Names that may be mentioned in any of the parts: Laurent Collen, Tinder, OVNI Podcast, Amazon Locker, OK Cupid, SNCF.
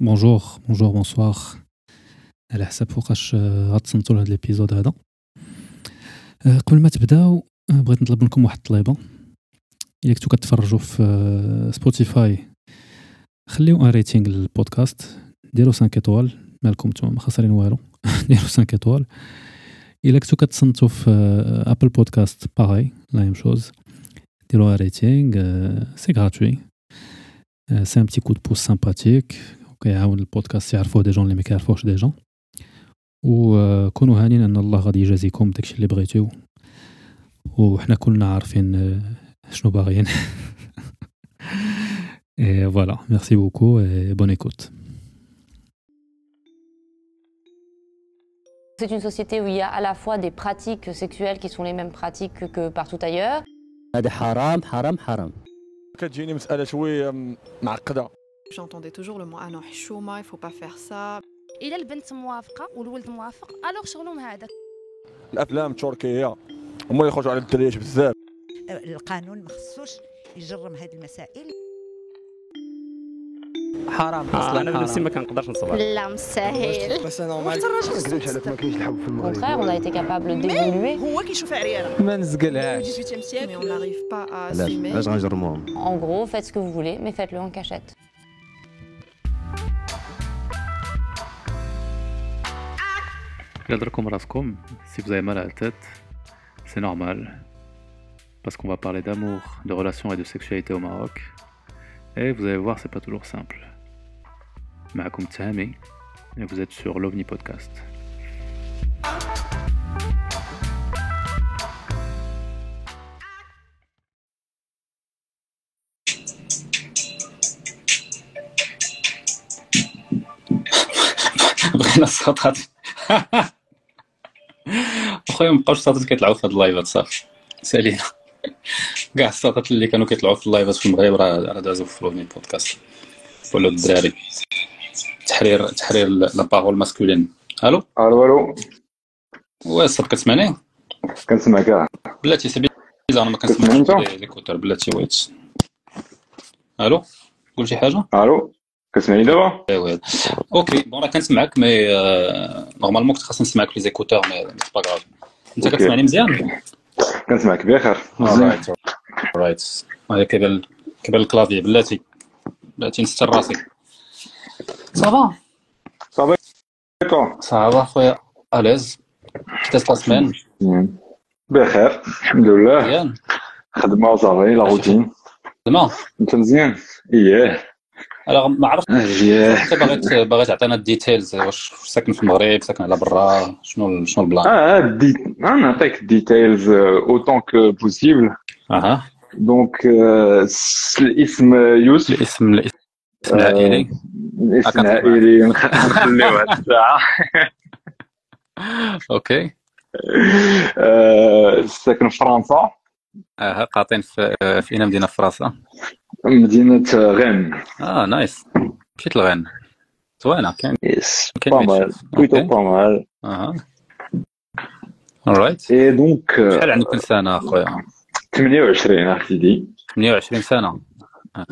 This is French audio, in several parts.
بونجور بونسوار على حساب فوقاش غتصنتو لهاد الابيزود هذا. قبل ما تبداو بغيت نطلب منكم واحد الطلبه، الا كنتو كتفرجوا في سبوتيفاي خليو ان ريتينغ للبودكاست، ديروا 5 ايطوال، مالكم نتوما خسرين والو ديروا 5 ايطوال. الا كنتو كتصنتو في ابل بودكاست باغي لا ميم شوز، ديروا ان ريتينغ، سي غراتوي، سي ان بتي كود بوس سامباتيك كيعاون البودكاست يعرفوه دي جون اللي ما كيعرفوهش دي جون، وكونوا هانين ان الله غادي يجازيكم داكشي اللي بغيتو، وحنا كلنا عارفين شنو باغيين. Et voilà, merci beaucoup et bonne écoute. C'est une société où il y a à la fois des pratiques sexuelles qui sont les mêmes pratiques que partout ailleurs. هذا حرام حرام حرام. كتجيني مسألة شوية معقدة. J'entendais toujours le mot ah non حشومة, il faut pas faire ça. إلا البنت موافقة والولد موافق، alors شغلهم هذاك. الأفلام التركية هما اللي يخرجوا على الدريش بزاف. القانون ما خصوش يجرم هذه المسائل. حرام اصلا انا بنفسي ما كنقدرش نصبر. لا مستحيل، بس انا ما كنقدرش على ما كاينش الحب في المغرب. واخا اون ايتي كابابل ديفولوي، هو كيشوفها عريانه ما نزقلهاش. مي اون لاريف با اسيمي، علاش غنجرموهم؟ اون غرو فات سكو فولي مي فات لو اون كاشيت. يضركم راسكم سي فزاي مال على التات، سي نورمال باسكو اون فا بارلي دامور دو ريلاسيون اي دو سيكشواليتي او ماروك. Et vous allez voir, c'est pas toujours simple. معكم تامي et vous êtes sur l'OVNI Podcast. بغينا الصوت خاطر اخويا مابقاوش الصوتات كيطلعوا في هاد اللايفات، صافي سالينا كاع الصوتات اللي كانوا كيطلعوا في اللايفات في المغرب راه دازوا في الأوفني بودكاست. فولو الدراري تحرير لا باغول ماسكولين. الو الو الو، واه صافي كتسمعني؟ كنسمعك اه بلاتي، سي بيزار ما كنسمعش ليكوتور بلاتي. ويت الو، قول شي حاجه. الو كتسمعني دابا؟ ايوا اوكي بون راه كنسمعك، مي نورمالمون كنت خاصني نسمعك في لي زيكوتور، مي با غراف. انت كتسمعني مزيان؟ كنسمعك بخير. رايت هذا كيبان الكلافي بلاتي بلاتي نستر راسي. صافا خويا اليز، كيفاش السيمين؟ بخير الحمد لله، مزيان خدمه وصافي لا روتين. تمام انت مزيان؟ اييه. انا ما عرفتش انت باغي تعطينا الديتيلز، واش ساكن في المغرب ساكن على برا، شنو البلان؟ نعطيك الديتيلز اوتون كو بوسيبل. دونك الاسم يوسف، الاسم العائلي، الاسم العائلي نخليوه هاد الساعه. اوكي ساكن في فرنسا. قاطين في اين مدينه في فرنسا؟ مدينه غين. نايس، مشيت لغين زوينه. كاين بامال بلوتو بامال. رايت. اي دونك شحال عندك لسانه اخويا؟ 28 اخي. 28 سنه.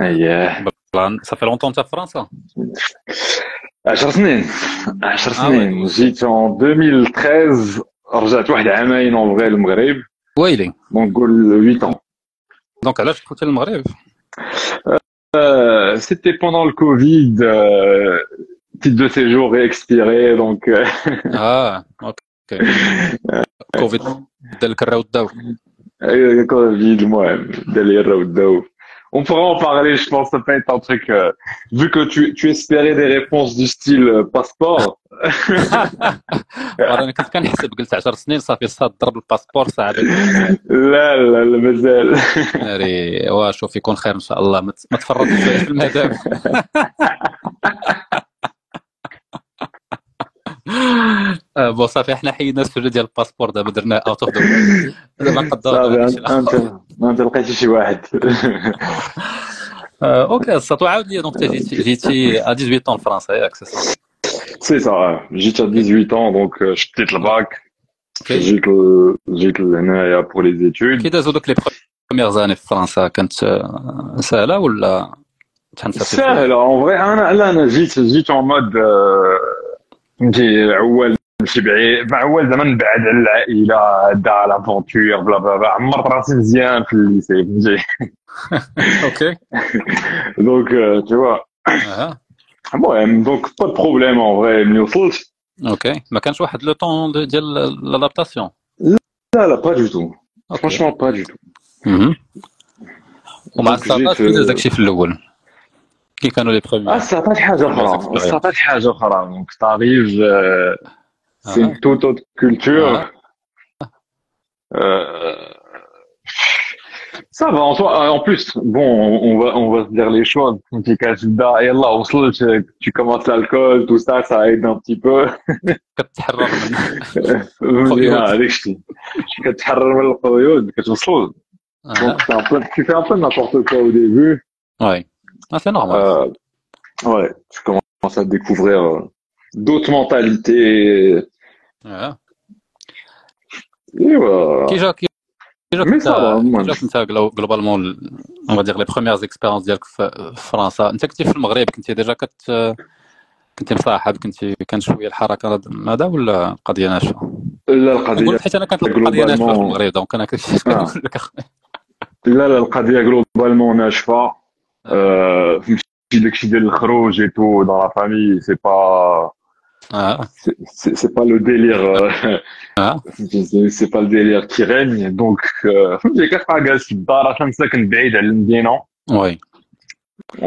اييه بلان. صافي لونطون انت في فرنسا؟ 10 سنين وجيت 2013، رجعت واحد عامين اون فغي المغرب. ويلي نقول 8 ans. دونك علاش دخلت للمغرب؟ C'était pendant le Covid, titre de séjour est expiré, donc. Ok. Covid, tel que Raoudaou. Covid, moi, tel que Raoudaou. On pourra en parler, je pense, ça peut être un truc. Vu que tu espérais des réponses du style passeport. أنا كنت كنحسب قلت 10 سنين صافي صاد ضرب الباسبور صعب. لا لا لا مازال ناري. واشوف يكون خير إن شاء الله، ما تفرطش في المدام. بون صافي حنا حيدنا السجل ديال الباسبور، دابا درنا اوت اوف دابا نقدر. ما لقيتش شي واحد. اوكي صافي عاود لي. دونك جيتي 18 ans لفرنسا ياك؟ C'est ça, j'étais à 18 ans, donc je quitte le bac. Okay. J'étais là pour les études. Qu'est-ce que les premières années en France, quand ça là ou là سهل اون انا جيت اون مود نجي اول نمشي بعيد مع اول زعما نبعد على العائله دا لافونتور بلا بلا عمرت راسي مزيان في الليسي نجي اوكي دونك تو اها المهم دونك با بروبليم اون فري ملي وصلت اوكي ما كانش واحد لو طون ديال لادابتاسيون لا لا با دو تو فرانشمون با دو تو ومع الصافات بدات داكشي في الاول كي كانوا لي بروميير الصافات حاجه اخرى الصافات حاجه اخرى دونك طاريف سي اون توت اوت كولتور Ça va en soi. En plus, bon, on va se dire les choses. Et là, on se lâche, tu commences l'alcool, tout ça, ça aide un petit peu. Donc, tu fais un peu n'importe quoi au début. Ouais. Ah, c'est normal. Ouais. Tu commences à découvrir d'autres mentalités. Et voilà. Mais ça va, moi. Globalement, on va dire les premières expériences de France. Tu étais au Maghreb, tu étais déjà كنتي مصاحب كنتي كان شويه الحركه هذا ولا القضيه ناشفه؟ لا القضيه قلت حيت انا كنت القضيه ناشفه في المغرب دونك انا كنقول لك لا لا القضيه جلوبالمون ناشفه ماشي داكشي ديال الخروج اي تو دون لا فامي سي با c'est pas le délire c'est pas le délire qui règne donc j'ai quatre gars qui barrent comme ça qu'on baide à l'indien ouais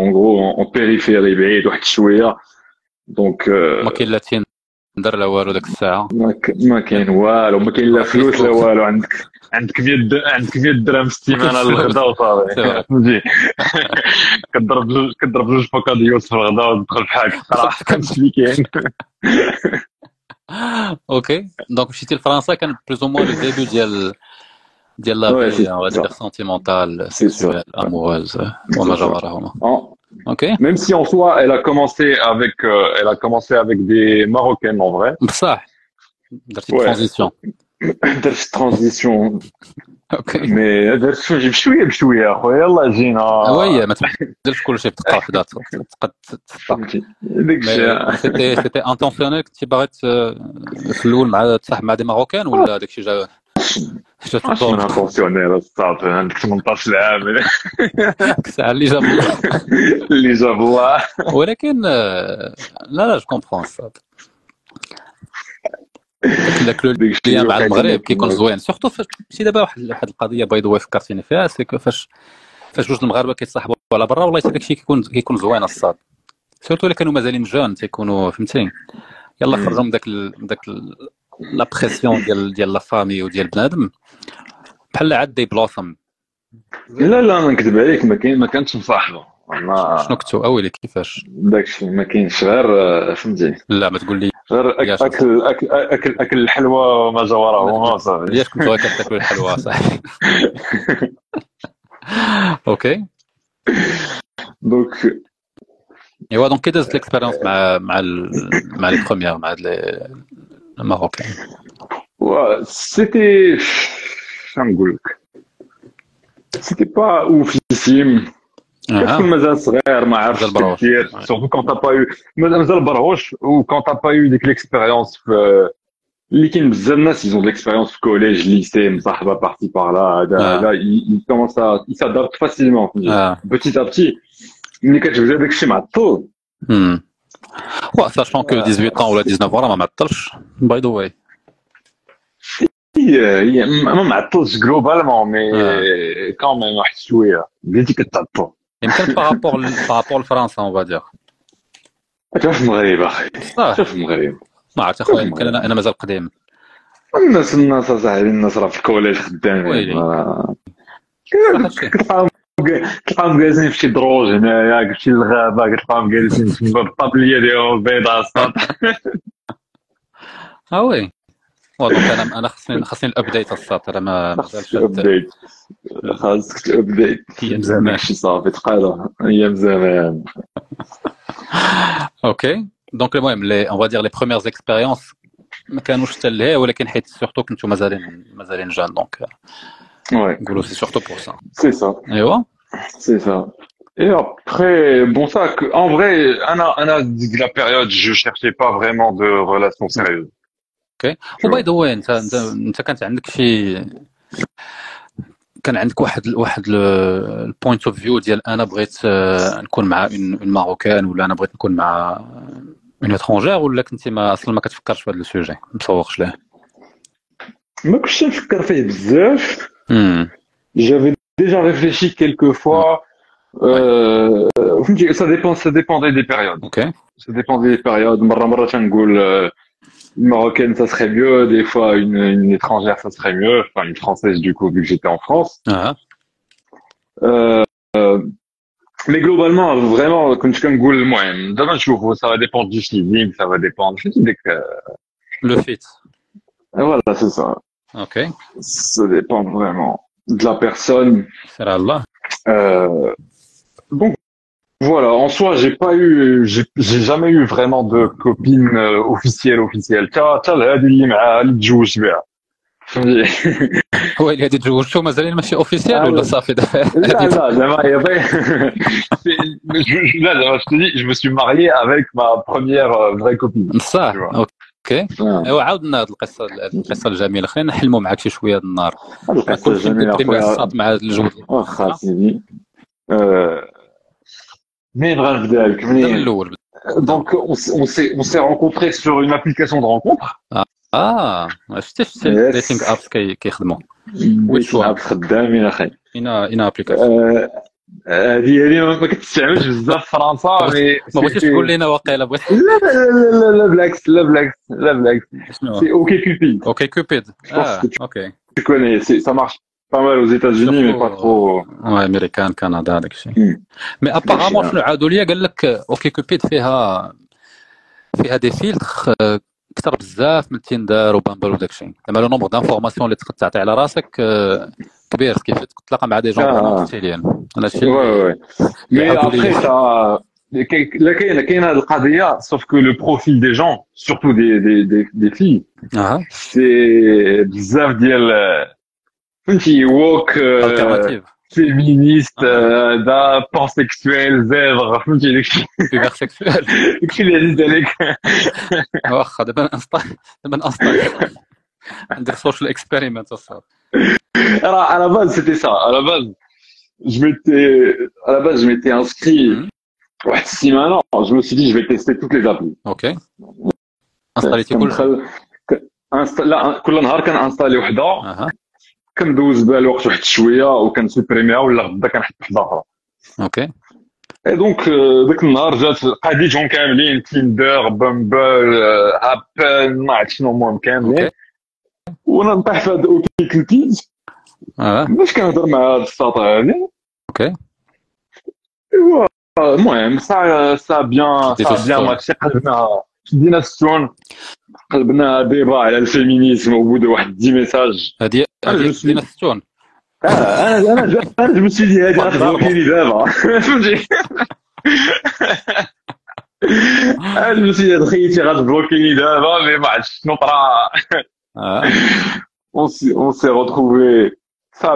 en gros en périphérie baide ou chouïa donc ما كاين لا تندر لا والو داك الساعه ما كاين والو ما كاين لا فلوس لا والو عندك 100 درهم في السيمانه للغدا وصافي فهمتي كضرب جوج فوكاديوز في الغدا وتدخل بحال صراحه كنسليكين اوكي دونك مشيتي لفرنسا كان بلوز او موان لو ديبي ديال لا سونتيمونتال سيكسوال اموروز وما جاوراهما Okay. Même si en soi, elle a commencé avec des Marocaines en vrai. Ça. Ouais. Transition. Transition. Okay. Mais je suis là, j'ai une. Ah ouais, maintenant, je suis chef de café. C'était intentionnel que tu barrettes floul avec des Marocaines ou là, dès que j'ai شنو كونسيونير الصاط عندك 18 عام الساعه اللي جاب الله ولكن لا جو كومبرون الصاط داك لو مع المغرب كيكون زوين سورتو فاش مشيتي دابا واحد القضيه باي ذا واي فكرتيني فيها سكو فاش جوج المغاربه كيتصاحبوا على برا والله حتى داكشي كيكون زوين الصاط سورتو الا كانوا مازالين جون تيكونوا فهمتي يلا خرجوا من داك لا بريسيون ديال لا فامي وديال بنادم بحال عاد يبلاصم لا ما نكذب عليك ما كانتش مصاحبه شنو كنتو اولي كيفاش داكشي ما كاينش غير فهمتي لا ما تقول لي غير اكل الحلوى وما جاوراهما صافي ياك كنت غير كتاكل الحلوى صافي اوكي دونك ايوا دونك كي دازت ليكسبيريونس مع لي بروميير مع هاد لي Marocain. Ouais, c'était pas oufissime. Surtout quand t'as pas eu, ou quand t'as pas eu l'expérience, ils ont de l'expérience collège, lycée, ça va partir par là, là, ils commencent à, ils s'adaptent facilement, petit à petit. Mais quand je vous ai dit que c'est ma tôt. Ouais, sachant que 18 ans ou 19 ans, ما معطلش. By the way. ما معطلش globalement, mais quand même واحد شوية. بديتي كتعطل. يمكن par rapport لفرنسا, on va dire. شوف المغرب أخي. شوف المغرب. ما عرفت أخويا يمكن أنا مازال قديم. الناس أصاحبي الناس راه في الكوليج خدامين. كتلقاهم جالسين في شي دروج هنايا في شي الغابه كتلقاهم جالسين تما بالطابليه ديالهم البيضاء الساط ها وي انا خاصني الابديت الساط انا ما مازالش الابديت خاصك تابديت ايام زمان شي صافي تقالها ايام زمان اوكي دونك المهم لي اون فا دير لي بروميير اكسبيريونس ما كانوش حتى لهيه ولكن حيت سورتو كنتو مازالين جان دونك Ouais. C'est surtout pour ça. C'est ça. C'est ça. Et après, bon ça, en vrai, la période, je cherchais pas vraiment de relations sérieuses. OK. وباي ذا واي انت كانت عندك واحد البوينت اوف فيو ديال انا بغيت نكون مع اون ماروكان ولا انا بغيت نكون مع اون اترونجير ولا كنتي ما اصلا ما كتفكرش في هذا السوجي ما تصورش له ما كنتش نفكر فيه بزاف j'avais déjà réfléchi quelques fois ça dépendait des périodes. OK. Ça dépendait des périodes. Marra تنقول une marocaine ça serait mieux, des fois une étrangère ça serait mieux, enfin une française du coup vu que j'étais en France. Mais globalement vraiment comme je نقول المهم دابا نشوفوا ça va dépendre du feeling, ça va dépendre dès que le fit. Voilà, c'est ça. OK. Ça dépend vraiment de la personne. C'est Allah. Donc voilà, en soi, j'ai jamais eu vraiment de copine officielle. T'as dit ma اللي تزوجت بها. هو اللي تزوجتو مازال ماشي officiel ولا صافي دابا. لا زعما هي غير je me suis marié avec ma première vraie copine. صح. اوكي ايوا عاودنا هذه القصه الجميله خلينا نحلموا معك شي شويه النار القصه الجميله خويا مع هذا الجو واخا سيدي منين غنبدا لك منين الاول دونك on s'est rencontrés sur une application de rencontre شفت ديتينغ ابس كيخدموا ويتشو خدامين اخي انا ابليكاسيون هذه ما كتستعملش بزاف في فرنسا ما بغيتيش تقول لنا واقيلا بغيت لا بالعكس لا بالعكس سي OK Cupid OK tu connais ça marche pas mal aux États-Unis mais pas trop américain Canada داكشي mais apparemment شنو عادوا ليا قال لك OK Cupid فيها دي فيلتر اكثر بزاف من تيندر وبامبل وداكشي زعما لو نومبر دانفورماسيون اللي تقدر تعطي على راسك كبير كيف تتلاقى مع دي جون برونسيليان انا شي مي ابري تا كاين هذه القضيه سوف كو لو بروفيل دي جون سورتو دي في سي بزاف ديال فهمتي ووك التيرناتيف فيمينيست دا بانسيكسويل زيفر فهمتي داك سيكسويل داكشي اللي عزيز عليك واخا دابا نسطا ندير سوشيال اكسبيريمنت وصافي Alors, à la base, c'était ça. À la base, je m'étais inscrit. Ouais, si maintenant, je me suis dit, je vais tester toutes les applis. OK. Installer كل نهار كنانستالي وحده. كندوز بها الوقت واحد شويه وكنسوبريميها ولا غدا كنحط وحده اخرى. OK. Et donc, ذاك النهار جات قادي جون كاملين تيندر بامبل ابل ما عرفتش شنو هما كاملين. وانا نطيح في هاد OK Cupid. باش كنهضر مع هاد الساطع هادي اوكي ايوا المهم سا بيان ماتشي شدينا السون قلبنا ديبا على الفيمينيزم وبدا واحد دي ميساج هادي شدينا السون انا جبت لي هادي غتبلوكيني دابا فهمتي انا مزيان خيتي غتبلوكيني دابا مي ما عرفتش شنو طرا On s'est retrouvé, ça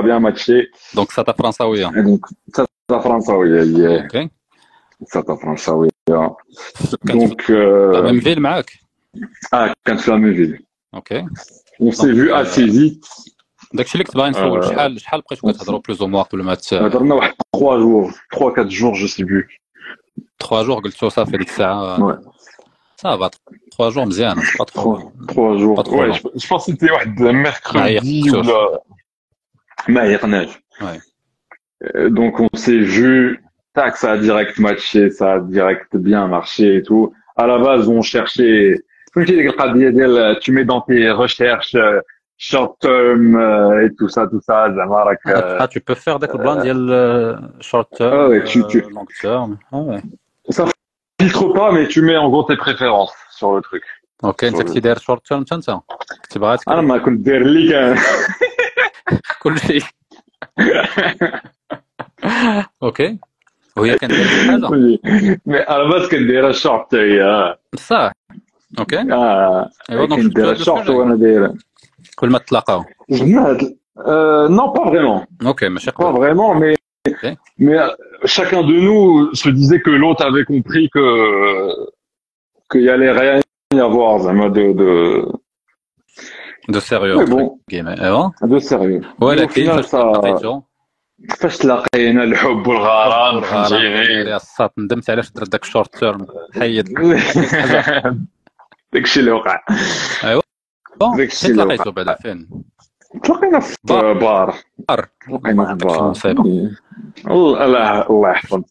a bien matché. Donc ça t'a française. Donc ça t'a française. OK. Ça t'a française. Donc la même ville معاك. Quand tu la même ville. OK. On s'est vu assez vite. داكشي اللي كنت باغي نسول شحال بقيتو كتهضروا بلوز اوموار قبل ما هضرنا واحد 3 jours je sais plus. 3 jours قلتو صافي ديك الساعه. Ça va 3 jours مزيان pas trop 3 jours ouais je pense c'était واحد mercredi ما يقناش donc on s'est vu tac ça a direct matché ça a direct bien marché et tout à la base on cherchait tu mets dans tes recherches short term et tout ça زعما راك tu peux faire داك البلان ديال short term long term filtre pas mais tu mets en gros tes préférences sur le truc. OK, انت كنتي داير short term حتى انت كنت بغات انا ما كنت داير ليك كلشي OK وهي كانت هذا مي على باس كنديرها short هي صح OK ايوا دونك كنديرها short وانا داير كل ما تلاقاو non pas vraiment OK ماشي pas vraiment mais Okay. Mais chacun de nous se disait que l'autre avait compris que qu'il allait rien y avoir de sérieux. Mais bon, de sérieux. Ouais, la clé, ça. فاش لقينا الحب والغرام الخنجيري الصاط ندمت علاش درت داك الشورت تيرم حيد داكشي اللي وقع. ايوا داكشي اللي لقيتو بعدا فين تلاقينا في بار تلاقينا في بار الله يحفظ.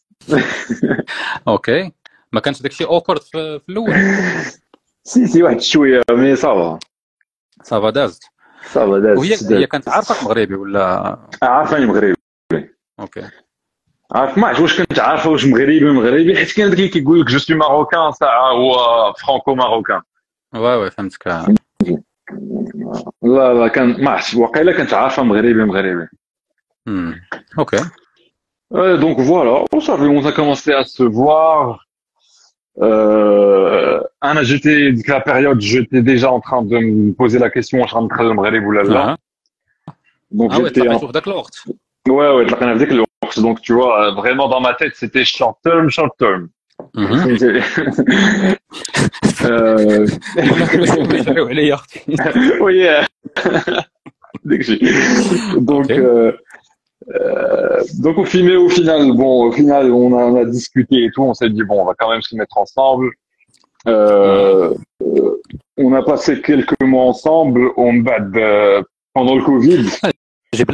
اوكي ما كانش داكشي اوكورد في الاول. سي واحد شويه مي صافا دازت وهي كانت عارفك مغربي ولا عارفاني مغربي؟ اوكي عارف ما عرفتش واش كنت عارفه واش مغربي حيت كاين داك كيقول لك جو سوي ماروكان ساعه هو فرانكو ماروكان. واي فهمتك. لا كان ما عرفتش واقيلا كنت عارفه مغربي. اوكي دونك فوالا وصافي on a commencé à se voir. Anna, j'étais la période, j'étais déjà en train de me poser la question, je rentre dans le boulala. Donc j'étais. Ah ouais, je l'ai avec l'ours. Donc tu vois, vraiment dans ma tête, c'était short term. Oui. Donc au final, on a discuté et tout, on s'est dit bon, on va quand même se mettre ensemble. On a passé quelques mois ensemble. On bat pendant le Covid. J'ai pas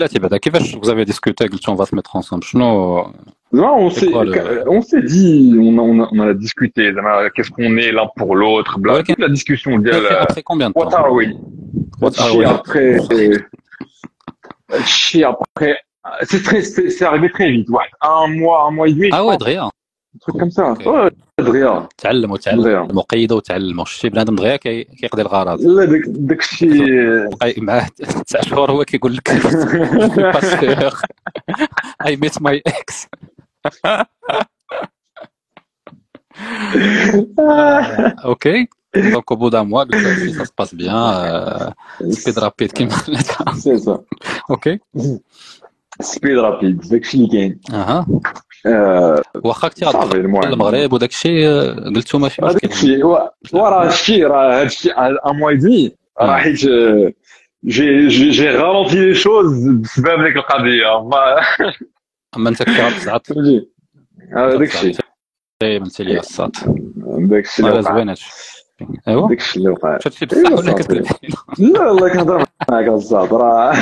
vous avez discuté, on va se mettre ensemble. Non, on s'est dit, on a discuté. Qu'est-ce qu'on est l'un pour l'autre, bla. Okay. La discussion. Après combien de temps? What are we? Après. C'est arrivé très vite, ouais. un mois et demi. Ah ouais, Drea. Un truc comme ça. Okay. Ouais, Drea. تعلم وقيده وتعلم شي بنادم دغيا كيقضي الغرض. لا داكشي مع 9 شهور هو كيقول لك باسكو I met my ex. اوكي دونك au bout d'un mois ça se passe bien speed rapide كيما سي سا. اوكي سبيد رابيد داكشي اللي كاين. واخا كنتي غتدخل المغرب وداكشي قلتو ماشي مشكل. داكشي راه هادشي ان موا دي راه حيت جي غالونتي لي شوز بسبب ديك القضيه. اما انت كنت غتزعط داكشي انت اللي الصاد داكشي اللي زوينات. ايوا داكشي اللي وقع. شفتي بصح ولا كتكذب؟ لا والله كنهضر معاك الصاد راه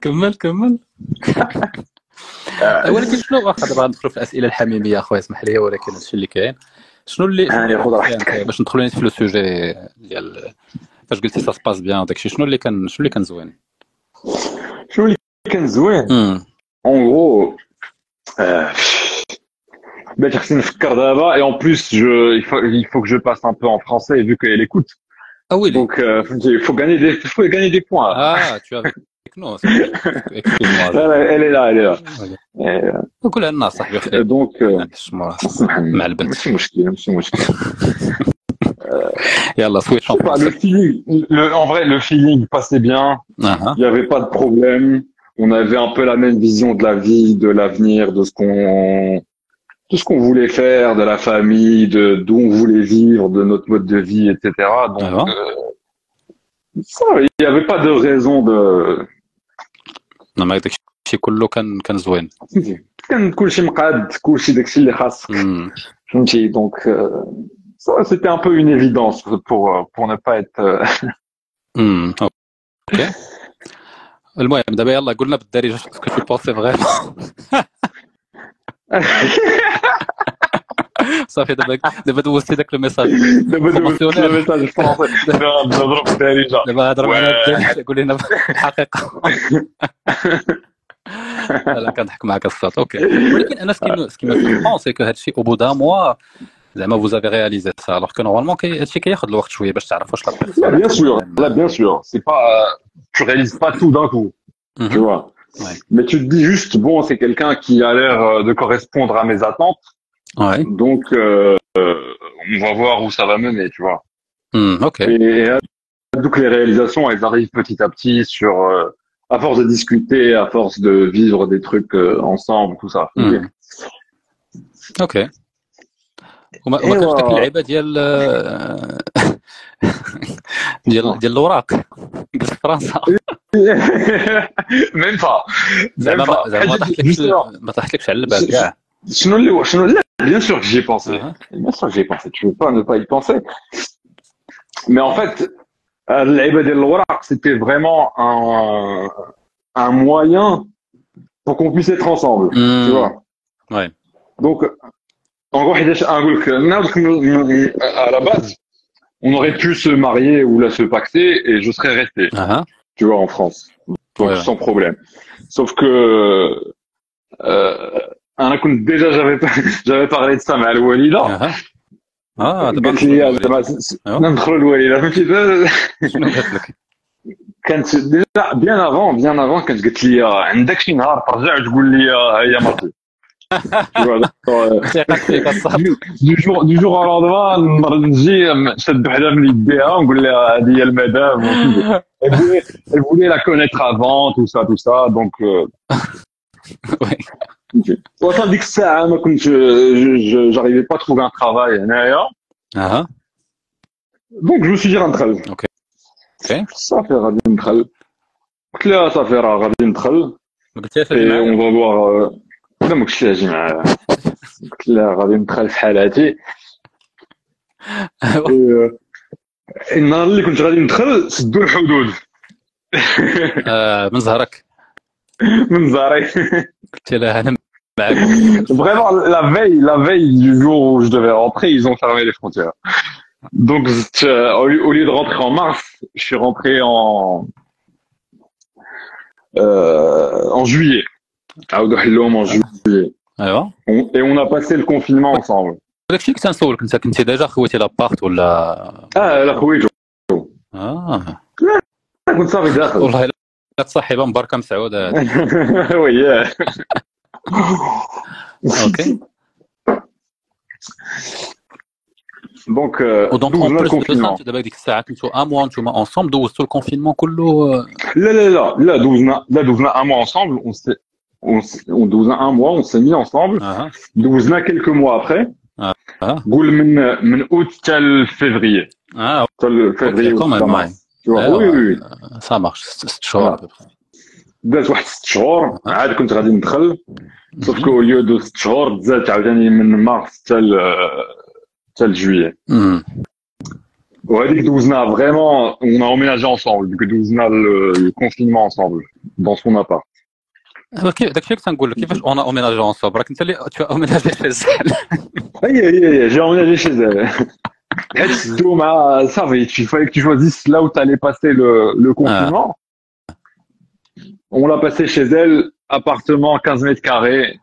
كمل ولكن شنو واخا دابا ندخلوا في الاسئله الحميميه اخويا اسمح لي ولكن هادشي اللي كاين شنو اللي خذ راحتك باش ندخلوا في لو سوجي ديال فاش قلتي سا سباس بيان داكشي شنو اللي كان زوين اون غو باش خصني نفكر دابا اي اون بليس il faut que je passe un peu en français vu qu'elle écoute. Ah oui, donc il faut gagner des points. Ah, tu as avec nous. Excuse-moi. Elle est là. Donc le feeling passait bien. Il n'y avait pas de problème. On avait un peu la même vision de la vie, de l'avenir, de tout ce qu'on voulait faire, de la famille, de d'où on voulait vivre, de notre mode de vie, etc. Donc, ça, il n'y avait pas de raison de. Non mais c'est tout le can zouin. Can tout le mqad, tout le dakshi li khassak. Donc ça c'était un peu une évidence pour ne pas être. OK. المهم دابا يلا قلنا بالدارجه كنت كتبونسي فريمون. صافي دابا دوزتي داك الميساج نضرب الدارجه دابا هضروا على الدارجه قول لنا الحقيقه. لا كنضحك معاك الصوت. اوكي ولكن انا سكيما كونسي كو هادشي او بو دا موا زعما فوز افي رياليزي سا الوغ كو نورمالمون هادشي كياخذ الوقت شويه باش تعرف واش لا بيان سور سي با tu réalises pas tout d'un coup tu vois. Ouais. Mais tu te dis juste bon c'est quelqu'un qui a l'air de correspondre à mes attentes. Ouais. Donc on va voir où ça va mener tu vois. OK. Et donc les réalisations elles arrivent petit à petit sur à force de discuter, à force de vivre des trucs ensemble, tout ça. اوكي. وما كانش داك اللعبه ديال ديال ديال الوراق ديال فرنسا. ميم با ما طاحتلكش على البال كاع. شنو لا bien sûr que j'y ai pensé. Bien sûr que j'y ai pensé. Tu veux pas ne pas y penser. Mais en fait, l'aïba del waraq, c'était vraiment un moyen pour qu'on puisse être ensemble, tu vois. Ouais. Donc, en gros, à la base, on aurait pu se marier ou là se pacter et je serais resté, tu vois, en France. Donc, sans problème. Sauf que, déjà, j'avais parlé de ça, mais à l'Oualida. قالت لي ندخلوا الوالده فهمتي كانت بيان افون كانت قالت لي عندك شي نهار ترجع وتقول لي ها هي مرتي دو جور على نجي نشد وحده من يديها ونقول لها هذه هي المدام elle voulait la connaître avant tout ça donc وصل ديك الساعة ما كنت جاريفي با تروفي ان ترافاي هنايا دونك جو سي دي غندخل صافي غادي ندخل قلت لها صافي راه غادي ندخل اون فوار لا ما كنتش لاجي معاها قلت لها غادي ندخل في حالاتي النهار اللي كنت غادي ندخل سدوا الحدود من زهرك من زهري قلت لها انا Vraiment, la veille du jour où je devais rentrer, ils ont fermé les frontières. Donc, au lieu de rentrer en mars, je suis rentré en juillet. Aoudahlom en juillet. Alors? Et on a passé le confinement ensemble. Tu as déjà trouvé l'appart ou la... Ah, la trouvé. Ah. Comme ça, regarde. Wallah, la sahiba mbarka Saouda. Oui, yeah. OK. Donc le confinement. D'abord ديك الساعه كنتو اموا نتوما ensemble دوزتو الكونفينمون كله لا دوزنا اموا ensemble on دوزنا اموا on s'est mis ensemble دوزنا quelques mois après قول من août حتى février oui ça marche 6 شهور دازت واحد 6 شهور عاد كنت غادي ندخل سوف كو ليو دو 6 شهور زادت عاوتاني من مارس حتى لجويي وهذيك دوزنا فريمون اون اوميناجي انصامبل ديك دوزنا الكونفينمون انصامبل دون سون ابارت داكشي اللي كنقول لك كيفاش اون اوميناجي انصامبل راك انت اللي اوميناجي في الزعل هي جا اوميناجي في الزعل حيت سدو مع صافي tu fallait que tu choisisses là où t'allais passer le confinement On l'a passé chez elle, appartement 15 mètres carrés.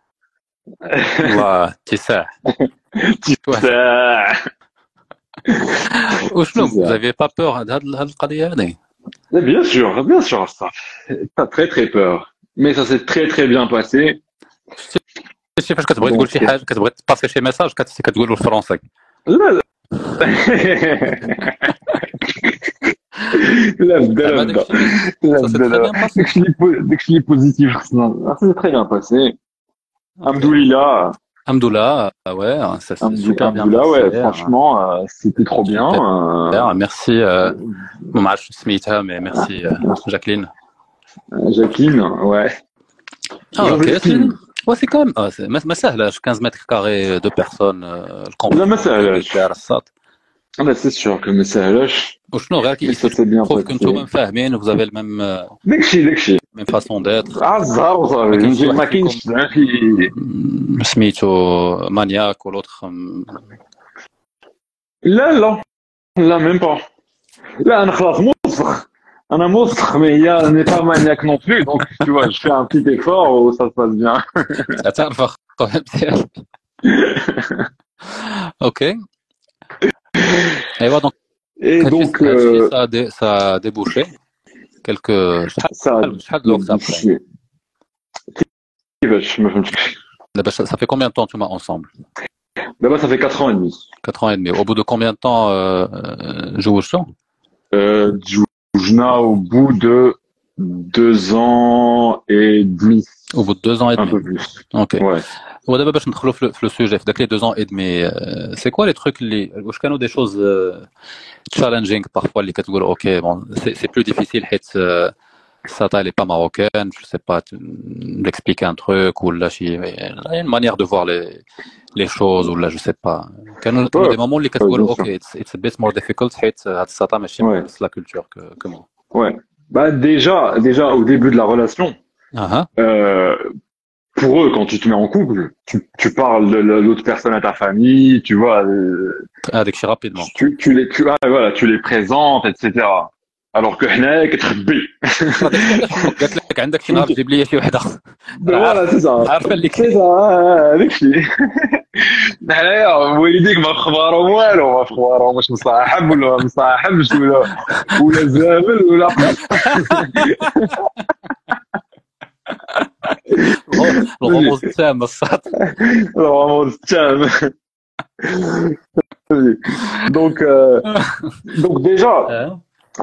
Waouh, tu sais. Ouchno, vous n'aviez pas peur d'Al-Qadiani? Bien sûr, ça. T'as très peur. Mais ça s'est très bien passé. Je sais pas ce que tu voulais dire, tu voulais passer chez message, c'est que tu voulais le français. Là. داكشي بوزيتيف خصنا سي تري بيان باسي الحمد لله واه سي سوبر بيان واه فرانشمون سيتي ترو بيان ميرسي ما عرفتش سميتها مي ميرسي جاكلين واه اوكي وسي كام ما سهلاش 15 متر كاري دو بيرسون لا ما سهلاش انا سي سيغ كو ما سهلاش وشنو غير كيفاش كنتوما فاهمين و زعما الميم داكشي فاصون ديتر على الزهر وصافي ما كاينش زعما شي سميتو مانياك و لوطخ لا لا لا ميم با لا انا خلاص موسخ مي هي ني با مانياك نون بلو دونك تو فوا جو في ان بيتي ايفور و سا باس بيان تعرف اخويا ديالك اوكي ايوا دونك Et donc, ça a débouché quelques. Ça fait combien de temps tu m'as ensemble? D'abord, ça fait 4 ans et demi. 4 ans et demi. Au bout de combien de temps joues-tu? Au bout de 2 ans et demi. Au bout de 2 ans et demi. Un peu plus. OK. Ouais. ودابا باش ندخلوا في لو سوجي في داك لي 2 ans et demi سي كوا لي تروك اللي واش كانوا دي شوز تشالنجينغ بارفوا اللي كتقول اوكي بون سي بلو ديفيسيل حيت ساتا لي با ماروكان جو سي با نكسبليك ان تروك ولا شي اون مانيير دو فوار لي شوز ولا جو سي با كانوا دي مومون اللي كتقول اوكي اتس بيت مور ديفيكولت حيت هاد الساتا ماشي نفس لا كولتور كومون وي Bah déjà au début de la relation, pour eux, quand tu te mets en couple, tu parles de l'autre personne à ta famille, tu vois. Avec qui rapidement. Tu les présentes, etc. Alors que هناك تخبي. قلت لك عندك شي نهار تجيب لي شي واحد اخر. فوالا سي سا. عارفه اللي كاين. هذاك الشيء. حنايا والديك ما خبارهم والو ما خبارهم واش مصاحب ولا ما مصاحبش ولا زامل ولا. الغموض التام الصاد. الغموض التام. Donc déjà.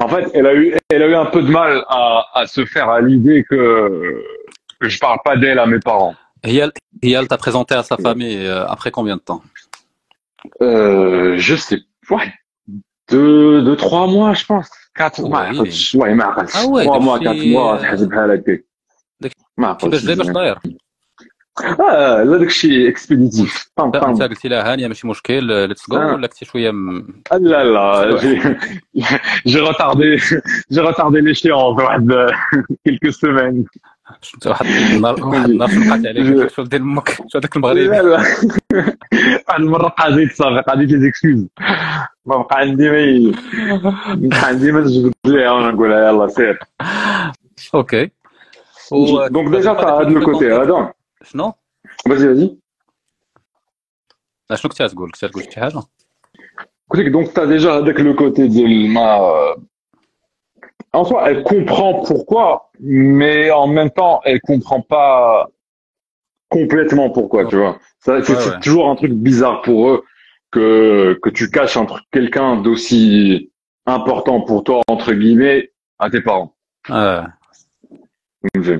En fait, elle a eu un peu de mal à se faire à l'idée que je parle pas d'elle à mes parents. Et elle t'a présenté à sa famille après combien de temps? Je sais pas. Ouais, 2-3 mois, je pense. 4 mois. Ouais, marrant. 3 mois, 4 mois, ça s'est arrêté. Tu peux jamais faire. هذاك الشيء اكسبيديتيف انت قلت لها هانيه ماشي مشكل ليتس جو ولا كنتي شويه لا لا جي روتاردي لي شيونس واحد كيلكو سيمين شفت واحد النهار فقعت عليك شوف ديال امك شوف هذاك المغربي لا لا واحد المره قازيت صافي قازيت لي زيكسكوز ما بقى عندي ما نجبد ليها ونقولها يلاه سير اوكي دونك ديجا تاع هذا الكوتي هذا شنو؟ vas-y. شنو كنت تقول؟ كنت تقول شي حاجة؟ قلت لك دونك تا ديجا هذاك لو كوتي ديال ما en soi elle comprend pourquoi mais en même temps elle comprend pas complètement pourquoi tu vois. C'est toujours un truc bizarre pour eux que tu caches entre quelqu'un d'aussi important pour toi entre guillemets à tes parents. Ouais.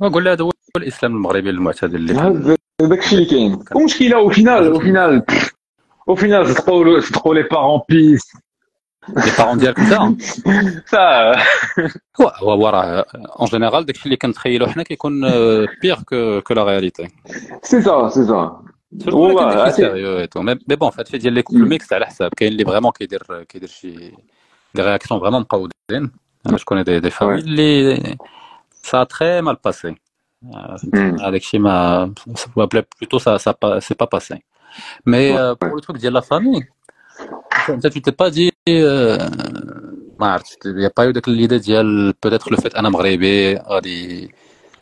نقول لها هذا الاسلام المغربي المعتدل اللي داكشي اللي كاين المشكله او فينال صدقوا لي بارون بيس لي بارون ديالك انت صا هو راه اون جينيرال داكشي اللي كنتخيلو حنا كيكون بيغ كو لا رياليتي سي سا والله سيريو اي تو مي بون فات في ديال لي كوبل ميكس على حساب كاين اللي فريمون كيدير شي دي رياكسيون فريمون مقودين انا شكون دي فاميل اللي سا تري مال باسي avec Shima, plutôt ça c'est pas passé. Mais pour le truc de la famille, tu t'es pas dit, il n'y a pas eu l'idée de peut-être le fait qu'un Maghrébi, il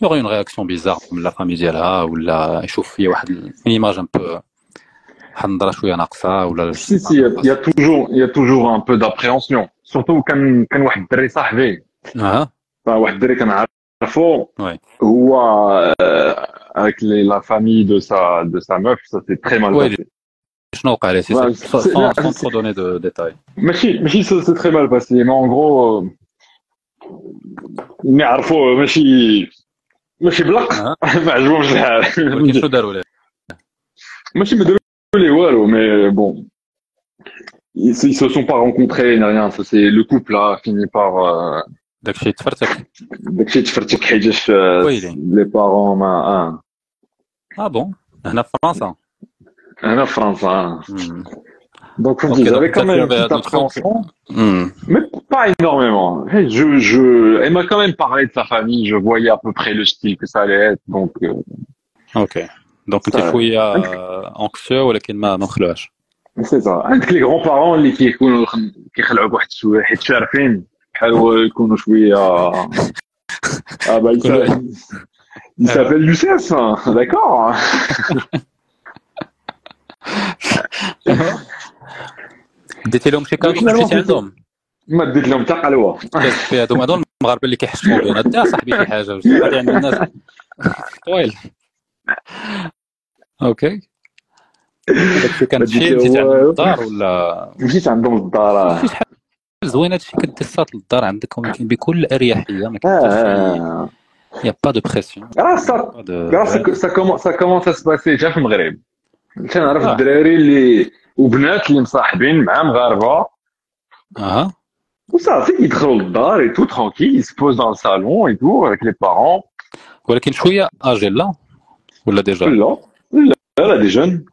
y aurait une réaction bizarre de la famille d'Yala, ou là, il y a une image un peu, il y a toujours un peu d'appréhension, surtout quand il y a un Dré Sahvé, Ouais. Ou avec la famille de sa meuf, ça s'est très mal passé. Sans trop donner de détails. Mais si, ça s'est très mal passé. Mais en gros, mais black. Mais bon, ils se sont pas rencontrés ni rien. C'est le couple là finit par. داكشي تفرتك حيتاش لي بارون ما بون هنا في فرنسا دونك فهمتي زعما كامل مي با énormément je elle m'a quand même parlé de sa famille je voyais à peu près le style que ça allait être donc OK donc tu es fouillé anxieux ولكن ما مخلوعش سي صا عندك لي غران بارون اللي كيكونوا كيخلعوك واحد شويه حيت شارفين بحال يكونوا شويه il s'appelle Youssef d'accord ديتي لهم شي كاش شفتي عندهم ما ديت لهم حتى قلوه في هادو المغاربه اللي كيحشموا بينا انت صاحبي شي حاجه غادي عند الناس طويل اوكي كنت مشيت عند الدار ولا مشيت عندهم الدار زوين هادشي كدير للدار عندك وممكن بكل اريحيه ما كاينش يا با دو بريسيون راه سا كومونس اسباسي جا في المغرب. كنعرف الدراري اللي وبنات اللي مصاحبين مع مغاربه وصافي يدخلوا للدار اي تو ترونكيل يسبوز دون الصالون اي تو افيك لي بارون ولكن شويه اجي لا ولا ديجا لا لا لا دي جون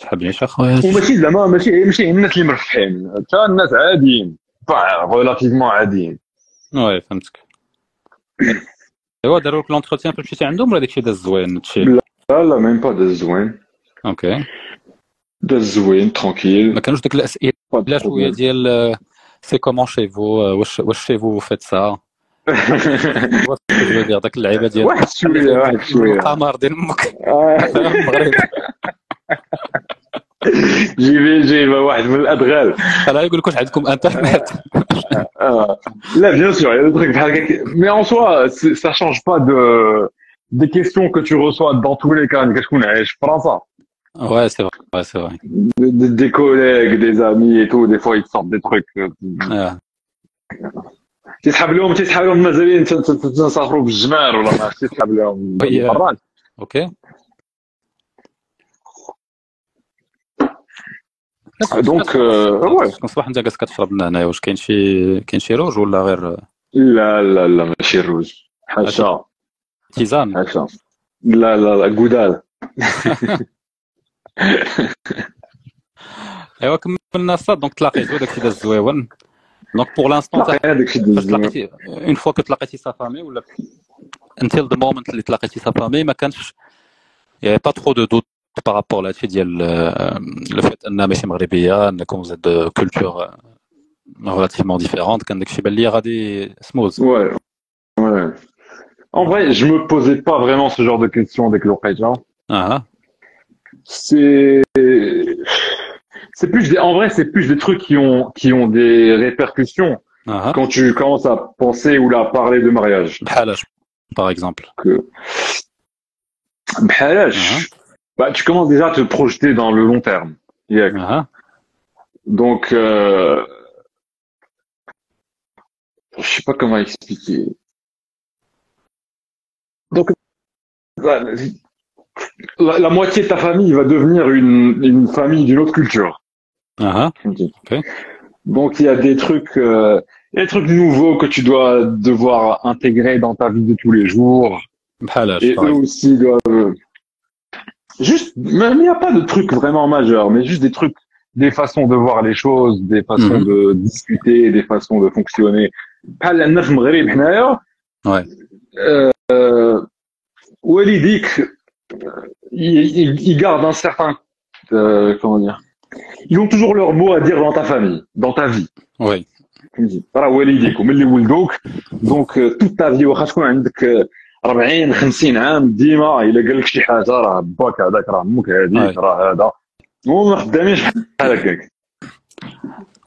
تحبنيش اخويا وماشي زعما ماشي الناس اللي مرفحين حتى الناس عاديين ريلاتيفمون عاديين وي فهمتك ايوا داروك لونتروتيان فاش مشيتي عندهم ولا داكشي داز زوين هادشي لا لا ميم با داز زوين اوكي داز زوين ترونكيل ما كانوش ديك الاسئله بلا شويه ديال سي كومون شي فو واش شي فو فات سا داك اللعيبه ديال واحد شويه القمر ديال امك جيبه واحد من الادغال انا يقول لك واش عندكم انترنت لا بيان سور مي اون سوا سا شونج با دو دي كيسيون كو تو ريسوا دون تو لي كان كتكون عايش في فرنسا ouais c'est vrai des collègues des amis et tout des fois ils sortent des trucs تيسحب لهم مازالين تنسافروا بالجمار ولا ما عرفتش تيسحب لهم البراد اوكي دونك واه صباح انت جالس كتشرب من هنايا واش كاين شي روج ولا غير لا لا لا ماشي روج حاشا تيزان حاشا لا لا لا غودال ايوا كملنا الصاد دونك تلاقيتو داكشي داز زويون Donc pour l'instant une fois que تلاقيتي sa famille ولا until the moment اللي تلاقيتي sa famille ما كانش يعني pas trop de doute par rapport à l'affaire ديال le fait انها ماشي مغربيه انكم vous êtes de culture relativement différente كان داكشي بان ليا غادي smooth ouais en vrai je me posais pas vraiment ce genre de questions avec le Qaïda c'est plus des, en vrai c'est plus des trucs qui ont des répercussions quand tu commences à penser ou à parler de mariage par exemple que bah tu commences déjà à te projeter dans le long terme donc je sais pas comment expliquer donc la moitié de ta famille va devenir une famille d'une autre culture okay. Donc il y a des trucs nouveaux que tu dois devoir intégrer dans ta vie de tous les jours et eux aussi doivent juste même il n'y a pas de trucs vraiment majeurs mais juste des trucs des façons de voir les choses des façons de discuter des façons de fonctionner Wally Dick ils gardent un certain comment dire ils ont toujours leur mot à dire dans ta famille dans ta vie oui راه والديكم اللي ولدوك دونك toute ta vie واخا تكون عندك 40 50 عام ديما الا قال لك شي حاجه راه باك هذاك راه امك هذيك راه هذا وما خدامينش بحال هكاك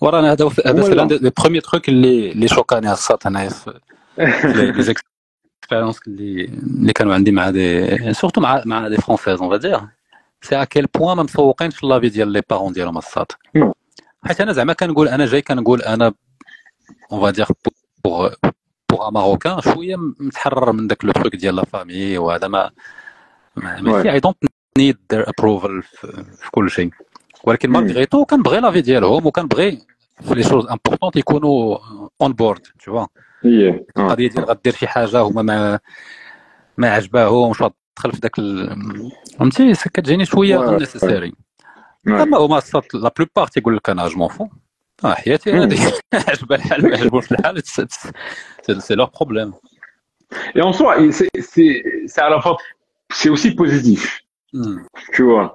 ورانا هذا مثلا لي بروميير تروك اللي شوكاني الصات انايا لي expérience اللي كانوا عندي مع دي سورتو مع دي فرونسيز اون فادير سي ا كيل بوين ما مسوقينش لافي ديال لي بارون ديالهم الصاد حيت انا زعما كنقول انا جاي كنقول انا اون فادير بوغ ماروكان شويه متحرر من داك لو تروك ديال لا فامي وهذا ما اي دونت نيد ذير ابروفال في كل شيء ولكن مالغري تو كنبغي لافي ديالهم وكنبغي لي شوز امبورطون يكونوا اون بورد تو فوا هي القضيه ديال غدير شي حاجه هما ما عجباهمش تدخل في داك فهمتي كتجيني شويه انسيساري اما هما الصوت لا بلو بار تيقول لك انا جو مون فو حياتي انا عجبها الحال ما عجبوش الحال سي لور بروبليم اي اون سوا سي على فوا سي اوسي بوزيتيف تو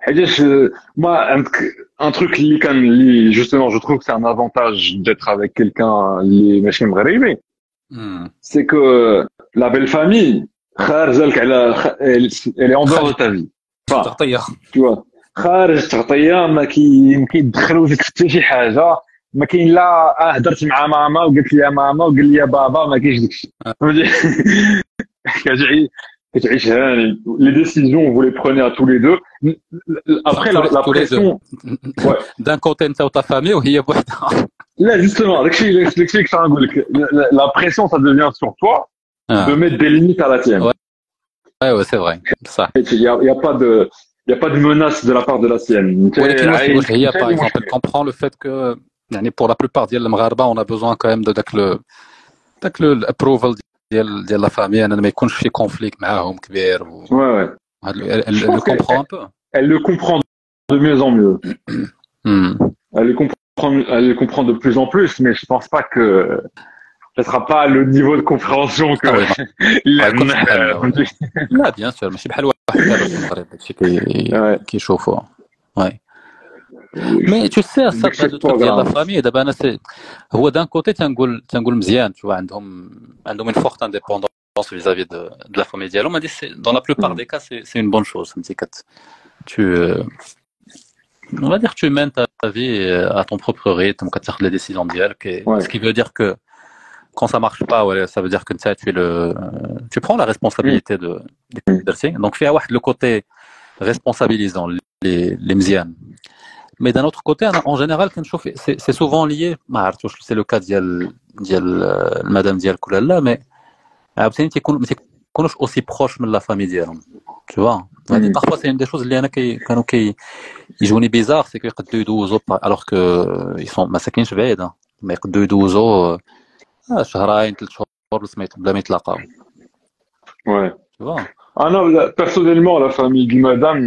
حيت ما عندك un truc اللي كان اللي justement je trouve que c'est un avantage d'être avec quelqu'un اللي ماشي مغربي c'est que la belle famille خارجه لك على elle est en dehors de ta vie تغطيه tu vois خارج تغطيه ما كي يدخلوا لك حتى شي حاجه ما كاين لا هضرت مع ماما وقالت لي يا ماما وقال لي يا بابا ما كاينش داكشي كتجي تعيش هاني. Les décisions vous les prenez à tous les deux. Après la pression d'un côté انت وتا famille وهي بوحدها. لا justement داكشي كنت غنقول لك la pression ça devient sur toi de mettre des limites à la tienne. Ouais c'est vrai. Ça. Il y a pas de menace de la part de la sienne. Il y a par exemple elle comprend le fait que يعني pour la plupart ديال المغاربه on a besoin quand même de داك l'approval ديال لا فامي انا ما يكونش في كونفليكت معاهم كبير وي لو كومبرون بو elle le comprend de mieux en mieux elle comprend de plus en plus mais je pense pas que ça sera pas le niveau de compréhension que لا bien sûr ماشي بحال واحد دابا داكشي كيشوفوه وي مي تو سير صافا دو ديال لا فامي دابا انا هو دان كوتي تنقول مزيان شوف عندهم une forte indépendance vis-à-vis de la famille ديالهم هادي dans la plupart des cas c'est une bonne chose فهمتي tu on va dire tu mènes ta vie à ton propre rythme كتاخذ les décisions ديالك ce qui veut dire que quand ça marche pas ouais ça veut dire que tu prends la responsabilité de ça donc فيها واحد le côté responsabilisant les مزيان. Mais d'un autre côté, en général, c'est souvent lié. C'est le cas de Madame Dial Koulalla, mais elle est aussi proche de la famille Dial. Tu vois parfois, c'est une des choses qui est bizarre, c'est qu'ils ont 12 ans, alors qu'ils sont massacrés, mais ils ont 12 ans, ouais. Tu vois ah non, personnellement, la famille du Madame,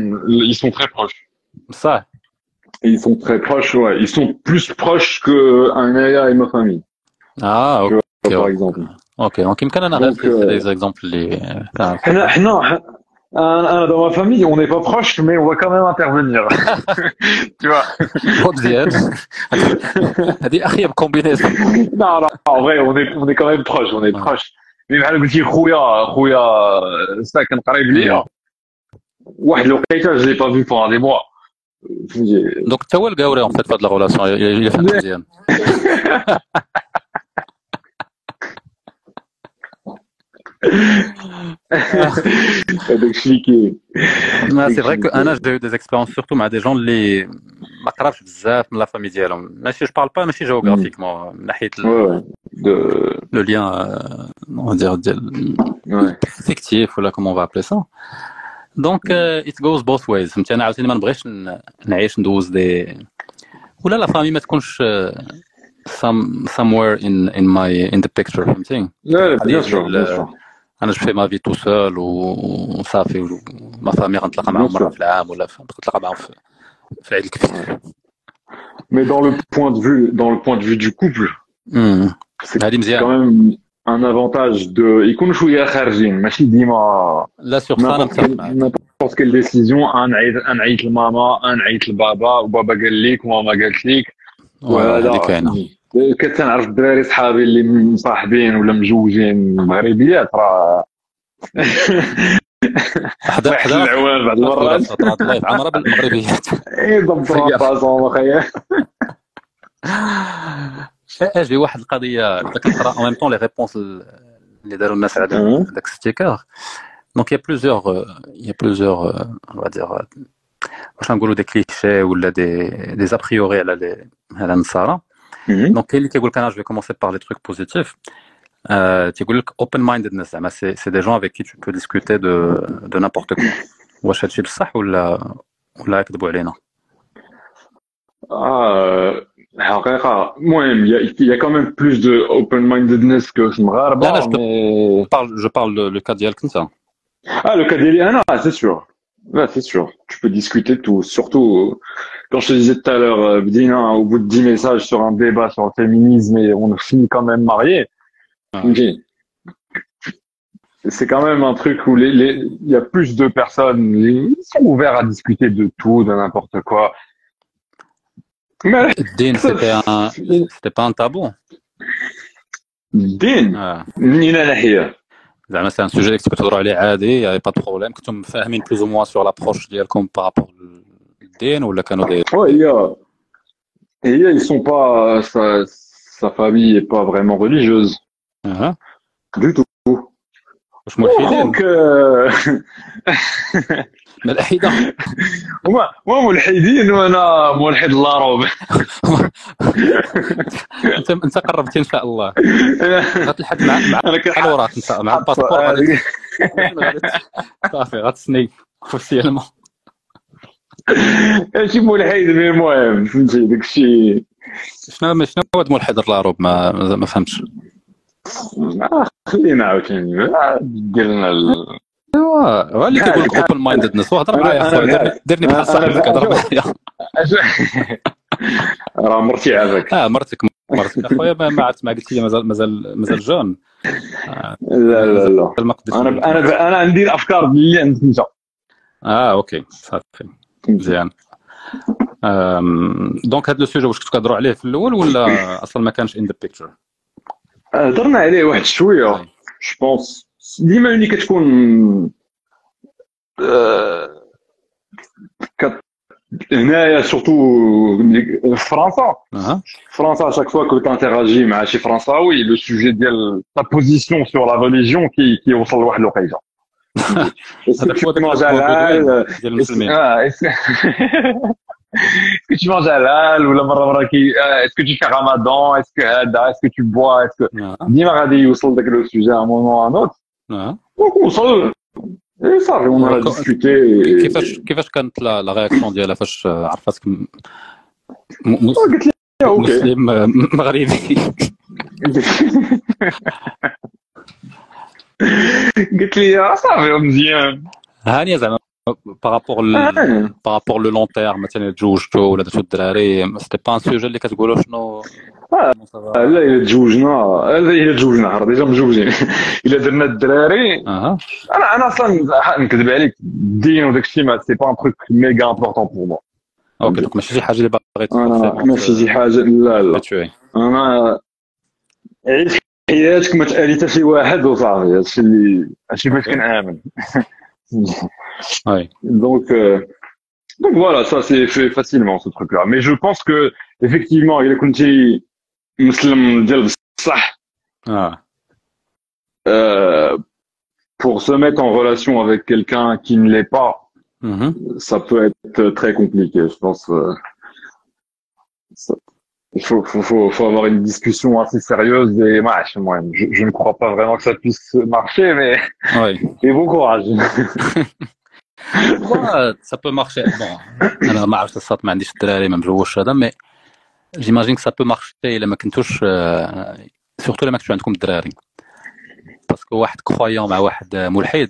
ils sont très proches. Ça ils sont très proches, ouais. Ils sont plus proches qu'un Aya et ma famille. Ah, ok. Vois, par exemple. Ok, donc il me canne c'est des exemples. Non, dans ma famille, on n'est pas proches, mais on va quand même intervenir. Tu vois. Non, non, en vrai, on est quand même proches, on est proches. Mais le petit Khouya, ça, quand t'arrives à lire, ouais, le Khouya, je l'ai pas vu pendant des mois. Donc tu as le gars en fait pas de la relation il est fatigué. C'est vrai que Anna j'ai eu des expériences surtout avec des gens les ما قربش بزاف من لا فامي ديالهم ماشي جو بارل با ماشي جيوغرافيكمون من ناحيه لو ليان on dire ديال فيكتيف ولا كومون فا ابلي سا دونك ات جوز بوث ويز فهمتي انا عاوتاني ما نبغيش نعيش ندوز دي ولا لا فامي ما تكونش somewhere in the picture فهمتي لا بيان سور انا جو في ما في تو سول وصافي ما فامي غنتلاقى معاهم مره في العام ولا غنتلاقى معاهم في العيد الكبير مي دون لو بوين دو في دو كوبل هادي مزيان un avantage de يكونوا شويه خارجين ماشي ديما لا سورسان نابورت كل ديسيزيون نعيط لماما نعيط لبابا وبابا قال لك وماما قالت لك وهذا كنت نعرف الدراري صحابي اللي مصاحبين ولا مجوجين مغربيات راه واحد العوام بعد المرات فترات الله يعمرها بالمغربيات اي ضبطوا باصون اخيا اجي واحد القضيه كنقرا اون ميم طون لي ريبونس اللي داروا الناس على داك ستيكر دونك يا بلوزيور on va dire واش نقولوا دي كليشي ولا دي ابريوري على النصارى دونك كاين اللي كيقول لك انا جو كومونسي بار لي تروك بوزيتيف تيقول لك اوبن ماينددنس زعما سي دي جون افيك كي تو بو ديسكوتي دو نابورت كو واش هادشي بصح ولا يكذبوا علينا الحقيقة المهم il y a quand même plus de open-mindedness que je me rappelle mais je parle le cas ديالك نتا ah le cas ديالي انا c'est sûr tu peux discuter tout surtout quand je te disais tout à l'heure Bdina au bout de 10 messages sur un débat sur le féminisme et on finit quand même marié c'est quand même un truc où il y a plus de personnes ils sont ouverts à discuter de tout de n'importe quoi. Mais Din, c'était pas un tabou. Din, c'est un sujet que tu peux te parler à Adi, il n'y avait pas de problème. Que tu me fais plus ou moins sur l'approche d'Yelcom par rapport à Din ou le Canadien. Oui, ils sont pas. Sa famille n'est pas vraiment religieuse. Du tout. واش ملحدين؟ دونك ملحدين هما ملحدين وانا ملحد الله روب. انت قربتي ان شاء الله غتلحد مع الورات ان شاء الله مع الباسبور صافي غتسني اوفيسيالمون شي ملحد. المهم فهمتي داكشي شنو هو ملحد الله روب ما فهمتش. خلينا عاوتاني دير لنا ايوا اللي كيقول لك اوبن ماينددنس وهضر معايا اخويا ديرني بحال صاحبك هضر معايا راه مرتي عافاك. مرتك اخويا ما عرفت ما قلت لي مازال جون. لا لا لا انا عندي الافكار اللي عندك انت. اوكي صافي مزيان. دونك هذا لو سوجي واش كنتو كتهضروا عليه في الاول ولا اصلا ما كانش ان ذا بيكتشر؟ هضرنا عليه واحد شويه جو بونس. ديما ملي كتكون هنايا سورتو في فرنسا شاك فوا كو كانتيراجي مع شي فرنساوي لو سوجي ديال لا بوزيسيون سور لا ريليجيون كيوصل لواحد الوقيته. هذاك فوا ديال المسلمين Est-ce que tu manges halal ou la marabra qui est-ce que tu fais Ramadan, est-ce que tu bois, est-ce que Nimaradi وصل ذاك le sujet à un moment ou à un autre. Donc on a discuté. كيفاش كانت لا رياكسيون ديالها فاش عرفتك مسلم مغربي؟ قلت لي صافي مزيان هانيه زعما بارابور لو لون تيرم مثلا تزوجتو ولا درتو الدراري سيتي با ان سوجي اللي كتقولوا شنو. لا الا تزوجنا عرض ديجا مزوجين الا درنا الدراري. انا اصلا نكذب عليك الدين وداك الشيء ما سي با ان تروك ميغا امبورطون بور مو. اوكي دونك ماشي شي حاجه اللي باغي ماشي شي حاجه. لا لا انا عيش حياتك ما تالي حتى شي واحد وصافي. هادشي اللي فاش كنعامل. Ouais. Donc voilà, ça c'est fait facilement ce truc-là. Mais je pense que effectivement, il a connu musulman d'El Sah pour se mettre en relation avec quelqu'un qui ne l'est pas. Ça peut être très compliqué, je pense. Il faut avoir une discussion assez sérieuse et moi, je ne crois pas vraiment que ça puisse marcher, mais et bon courage. Ça peut marcher. Bon, alors ma je sais pas, ما عنديش الدراري ما مجوش هذا, mais j'imagine que ça peut marcher لما كنتوش surtout لما كنتو عندكم الدراري, parce que واحد croyant مع واحد ملحد.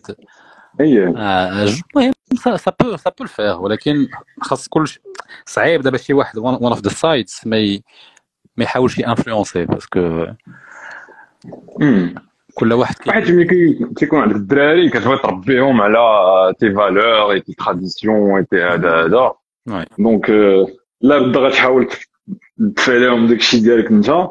المهم سا بو الفيغ, ولكن خاص كلشي صعيب دابا شي واحد ون اوف ذا سايتس ما يحاولش يانفلونسي, باسكو كل واحد حيت ملي كيكون عندك الدراري كتبغي تربيهم على تي فالور اي تي تراديسيون اي تي هذا, دونك لا بد غتحاول تدفع لهم داكشي ديالك انت.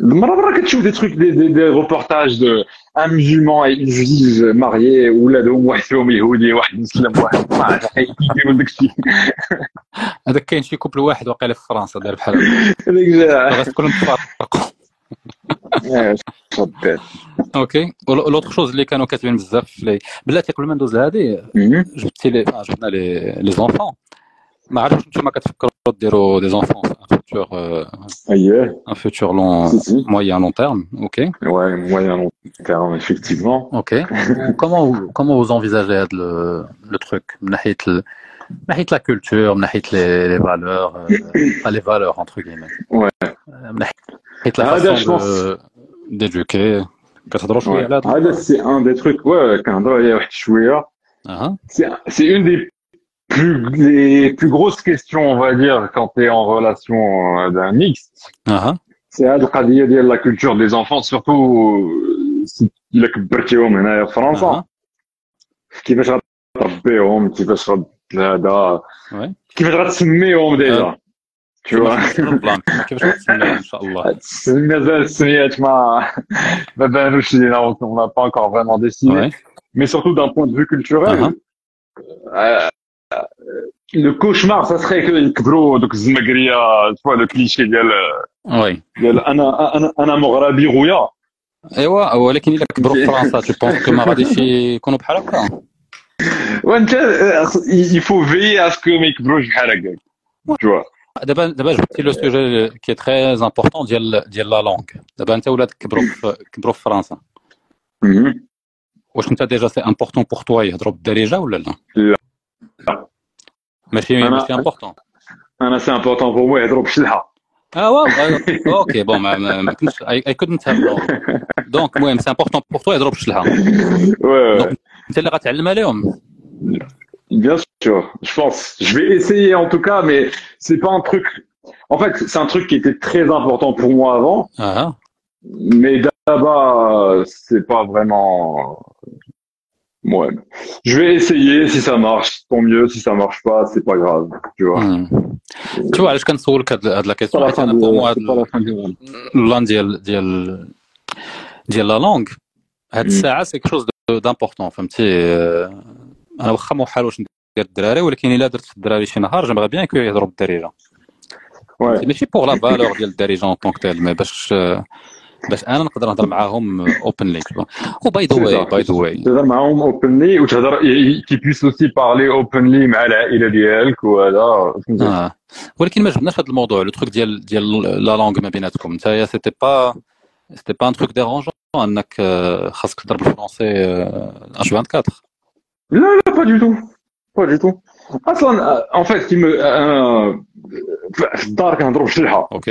مرة كتشوف دي تروك دي روبورتاج دو ان مسلمان اي جوج ماريي ولادهم واحد فيهم يهودي واحد مسلم واحد ما عرفت كيديروا داكشي. هذاك كاين شي كوبل واحد واقيلا في فرنسا دار بحال هكا غتكون متفرقوا. اوكي لوطخ شوز اللي كانوا كاتبين بزاف بلاتي قبل ما ندوز لهذه جبنا لي زونفون. ما عرفتش نتوما كتفكروا ديروا دي زونفون un futur long, moyen long terme, ok. Ouais, moyen long terme, effectivement. Ok. Comment vous envisagez le truc, ناحية la culture, ناحية les valeurs, pas les valeurs entre guillemets. Ouais. ناحية la façon d'éduquer. C'est un des trucs, ouais, c'est une des les plus grosses questions, on va dire, quand tu es en relation d'un mixte, c'est la culture des enfants, surtout si tu es en France. Qui va se rattraper, qui va se rattraper, qui va se rattraper déjà. Tu vois. On n'a pas encore vraiment décidé. Mais surtout d'un point de vue culturel, le cauchemar, ça serait que gros, donc Zmagria, tu vois le cliché, il y a le, il y a un Moghrabi rouillard. ايوا ولكن الا كبروا في فرنسا جو بونس كو ما غاديش يكونوا بحال هكا. وانت يفو في اسكو ما يكبروش بحال هكاك. جو دابا جبتي لو سوجي كي تري امبورطون ديال لا لونغ. دابا انت ولاد كبروا في فرنسا. واش انت ديجا سي امبورطون بوغ توا يهضروا بالدارجه ولا لا؟ لا ماشي امبورطون. انا سي امبورطون بوغ مو يهضروا بالشلحه. اوكي بون ما كنتش اي كودنت هاف لونغ. دونك المهم سي امبورطون بوغ توا يهضروا بالشلحه. انت اللي غتعلمها لهم. Bien sûr, je pense. Je vais essayer en tout cas, mais c'est pas un truc. En fait, c'est un truc qui était très important pour moi avant. Uh-huh. Mais là-bas, c'est pas vraiment. Ouais. Je vais essayer. Si ça marche, tant mieux. Si ça marche pas, c'est pas grave. Tu vois. Tu vois, je connais sur le cas de la question. Pour moi, la langue. Ça, c'est quelque chose d'important. Enfin, petit. انا واخا ما حاولش ندير الدراري ولكن الا درت الدراري شي نهار جمعه بيان كي يهضروا بالدارجه ماشي بوغ لا فالور ديال الدارجه اون طونك تال مي باش انا نقدر نهضر معاهم اوبنلي باي ذا واي تهضر معاهم اوبنلي وتهضر كي بيس اوسي بارلي اوبنلي مع العائله ديالك وهذا ولكن ما جبناش هذا الموضوع لو تروك ديال لا لونغ ما بيناتكم نتايا سيتي با ان تروك ديرونجون انك خاصك تهضر بالفرونسي اش 24 Non, non, pas du tout. En fait, qui me, dark un drôle chilha. Ok.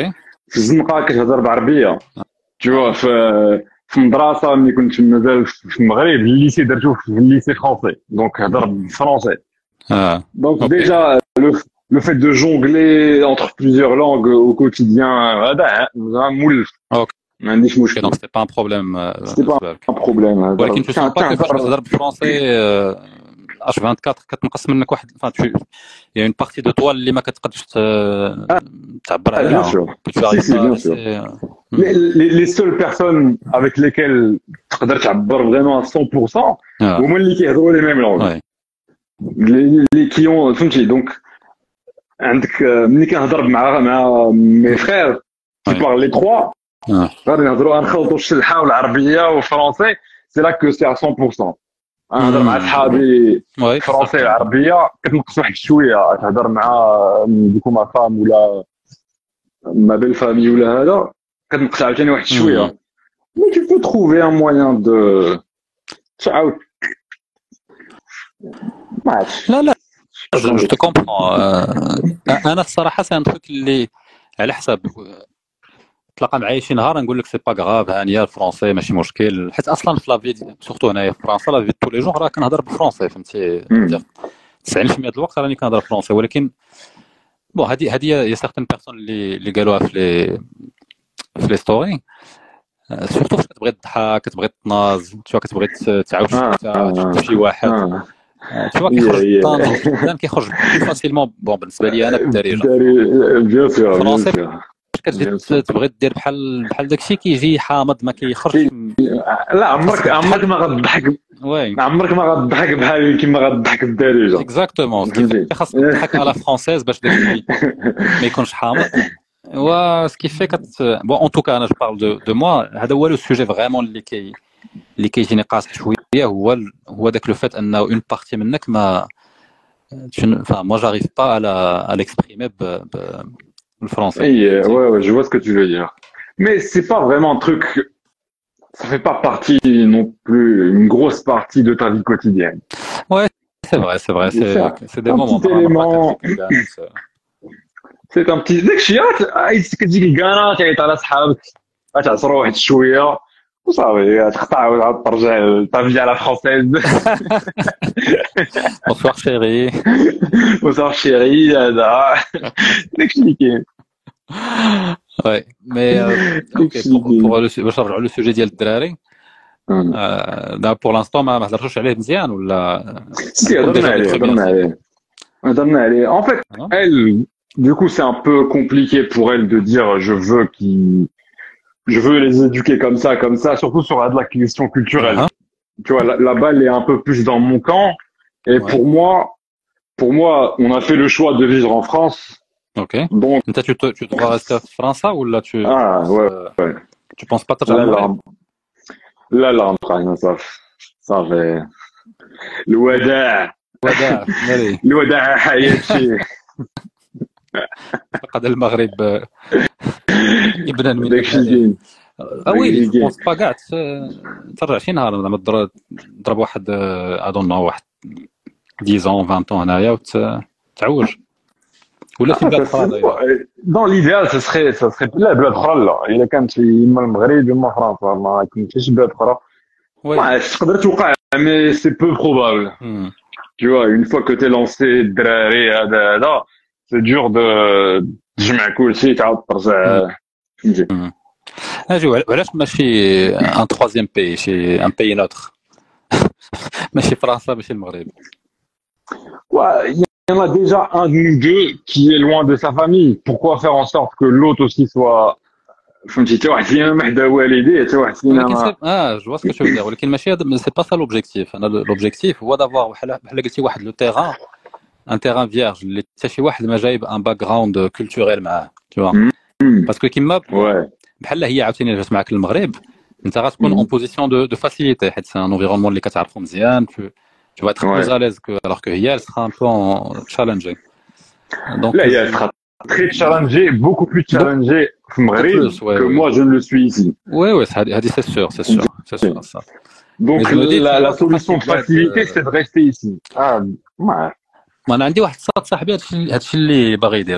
Zmqa kishadar barbia. Tu vois, fmdrasa mi kunt mzel fmgrib, lycée darjou lycée français. Donc hadar français. Donc déjà le fait de jongler entre plusieurs langues au quotidien, un moule. Ok. Okay, donc c'était pas un problème. C'était pas un problème. Voilà, tu ne sens pas que tu parles français H24, il y a une partie de toi qui bien sûr. Les seules personnes avec lesquelles tu peux t'aborder vraiment à 100%, au moins qui ont les mêmes langues. Les qui ont, donc, mes frères qui parlent les trois. C'est là que c'est à 100%. Français, arabie, ma femme ou ma belle famille ou là, mais tu peux trouver un moyen de. Là, je te comprends. C'est un truc qui تلقى معايا شي نهار نقول لك سي با غراف هانيه الفرونسي ماشي مشكل حيت اصلا في لافي سورتو هنايا في فرنسا لافي تو لي جور راه كنهضر بالفرونسي فهمتي 90% ديال الوقت راني كنهضر بالفرونسي ولكن بون هذه هي سيغتان بيرسون اللي قالوها في لي ستوري سورتو فاش كتبغي تضحك كتبغي تناز تشوا كتبغي تعاوش شي واحد تشوا كيخرج الطان كيخرج فاسيلمون بون بالنسبه لي انا بالدارجه تبغي دير بحال داكشي كيجي حامض ما كيخرجش لا عمرك ما غتضحك عمرك ما غتضحك بحال كيما غتضحك بالدارجه اكزاكتومون خاصك تضحك على فرونسيز باش داكشي ما يكونش حامض و سكيفي بون اون توكا انا جو بارل دو موا هذا هو لو سوجي فريمون اللي كيجيني قاصح شويه هو داك لو فات انه اون بارتي منك ما موا جاريف با على ليكسبريمي le français. Ouais, je vois ce que tu veux dire. Mais c'est pas vraiment un truc, ça fait pas partie non plus, une grosse partie de ta vie quotidienne. Ouais, c'est vrai. C'est des moments. C'est un petit, dès que je suis là, il se dit qu'il gagne, qu'il est à la salle, tu as sorti un chouïa, vous savez, ta vie à la française. Bonsoir chérie. Dès que je dis que ouais mais okay, pour le sujet ديال الدراري pour l'instant ما هضرتوش عليه مزيان ولا si هضرنا عليه en fait elle du coup c'est un peu compliqué pour elle de dire je veux les éduquer comme ça surtout sur la question culturelle tu vois la balle est un peu plus dans mon camp et pour moi on a fait le choix de vivre en France. Ok. Donc, tu dois rester en France ou là tu. Ah ouais. Tu penses pas t'as jamais. لا مابقاش صافي صافي الوداع مالي الوداع حياتي فقد المغرب ابنا من داكشي اويلي بونس با كاع ترجع شي نهار زعما تضرب واحد اظن واحد 10 20 طون هنايا وتعوج ولا في بلاد اخرى دون ليديال سا سخي لا بلاد اخرى لا الا كانت اما المغرب اما فرنسا ما كاينش بلاد اخرى تقدر توقع مي سي بو بروبابل tu vois une fois que tu es lancé دراري هذا c'est dur de تجمع كلشي تعاود ترجع فهمتي علاش ماشي ان troisième pays شي ان pays neutre ماشي فرنسا ماشي المغرب Il y en a déjà un des deux qui est loin de sa famille. Pourquoi faire en sorte que l'autre aussi soit... Ah, je vois ce que tu veux dire. Mais c'est pas ça l'objectif. L'objectif, c'est d'avoir un terrain vierge. Un background culturel. Tu vois. Parce que Kimma, en position de facilité. C'est un environnement de l'État. Tu vas être plus à l'aise, alors que hier, elle sera un peu en challengée. Donc, là, elle sera très challengée, beaucoup plus challengée que moi, je ne le suis ici. Oui, oui, c'est sûr. Ça. Donc, la solution de facilité, c'est de rester ici. Ah, ouais. On a dit,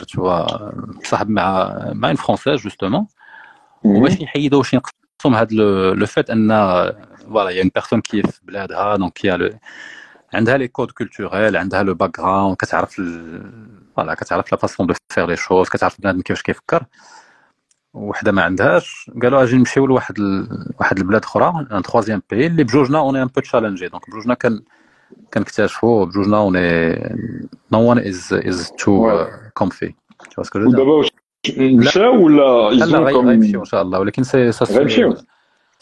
tu vois, une Française, justement. On va essayer le fait qu'il voilà, y a une personne qui est bladha, donc qui a le... عندها لي كود كولتوريل عندها لو باك جراوند كتعرف فوالا كتعرف لا فاسون دو فير لي شوز كتعرف بنادم كيفاش كيفكر وحده ما عندهاش قالوا اجي نمشيو لواحد البلاد اخرى ان ترويزيام بي اللي بجوجنا اوني ان بو تشالنجي دونك بجوجنا كنكتشفوا بجوجنا اوني نو وان از تو كومفي شوف اسكو دابا مشاو ولا يزيدو ان شاء الله ولكن سي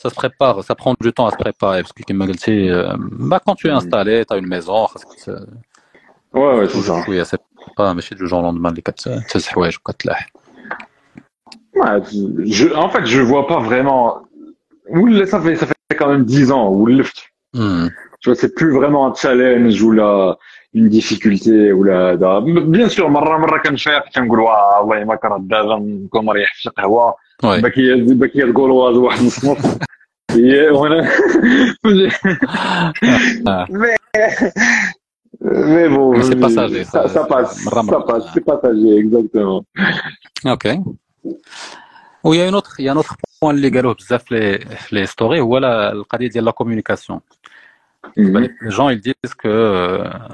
Ça se prépare, ça prend du temps à se préparer parce que quand tu es installé, tu as une maison. Ouais, c'est ça. Oui, c'est pas, mais c'est du genre lendemain les quatre. Ouais, en fait, je vois pas vraiment. Ça fait quand même 10 ans. Ou lift. Tu vois, c'est plus vraiment un challenge ou là une difficulté ou là. Bien sûr, marra quand je fais, je me dis waouh, Allah il m'a carré d'avant comme rien, je sais quoi. باكيه الكولواز واحد نص هي وانا مي بون سي باساجي سا باس سي باساجي اكزاكتومون اوكي ويا نوتر بوان اللي قالوه بزاف لي ستوري هو القضيه ديال لا كومونيكاسيون لي جون يل ديز كو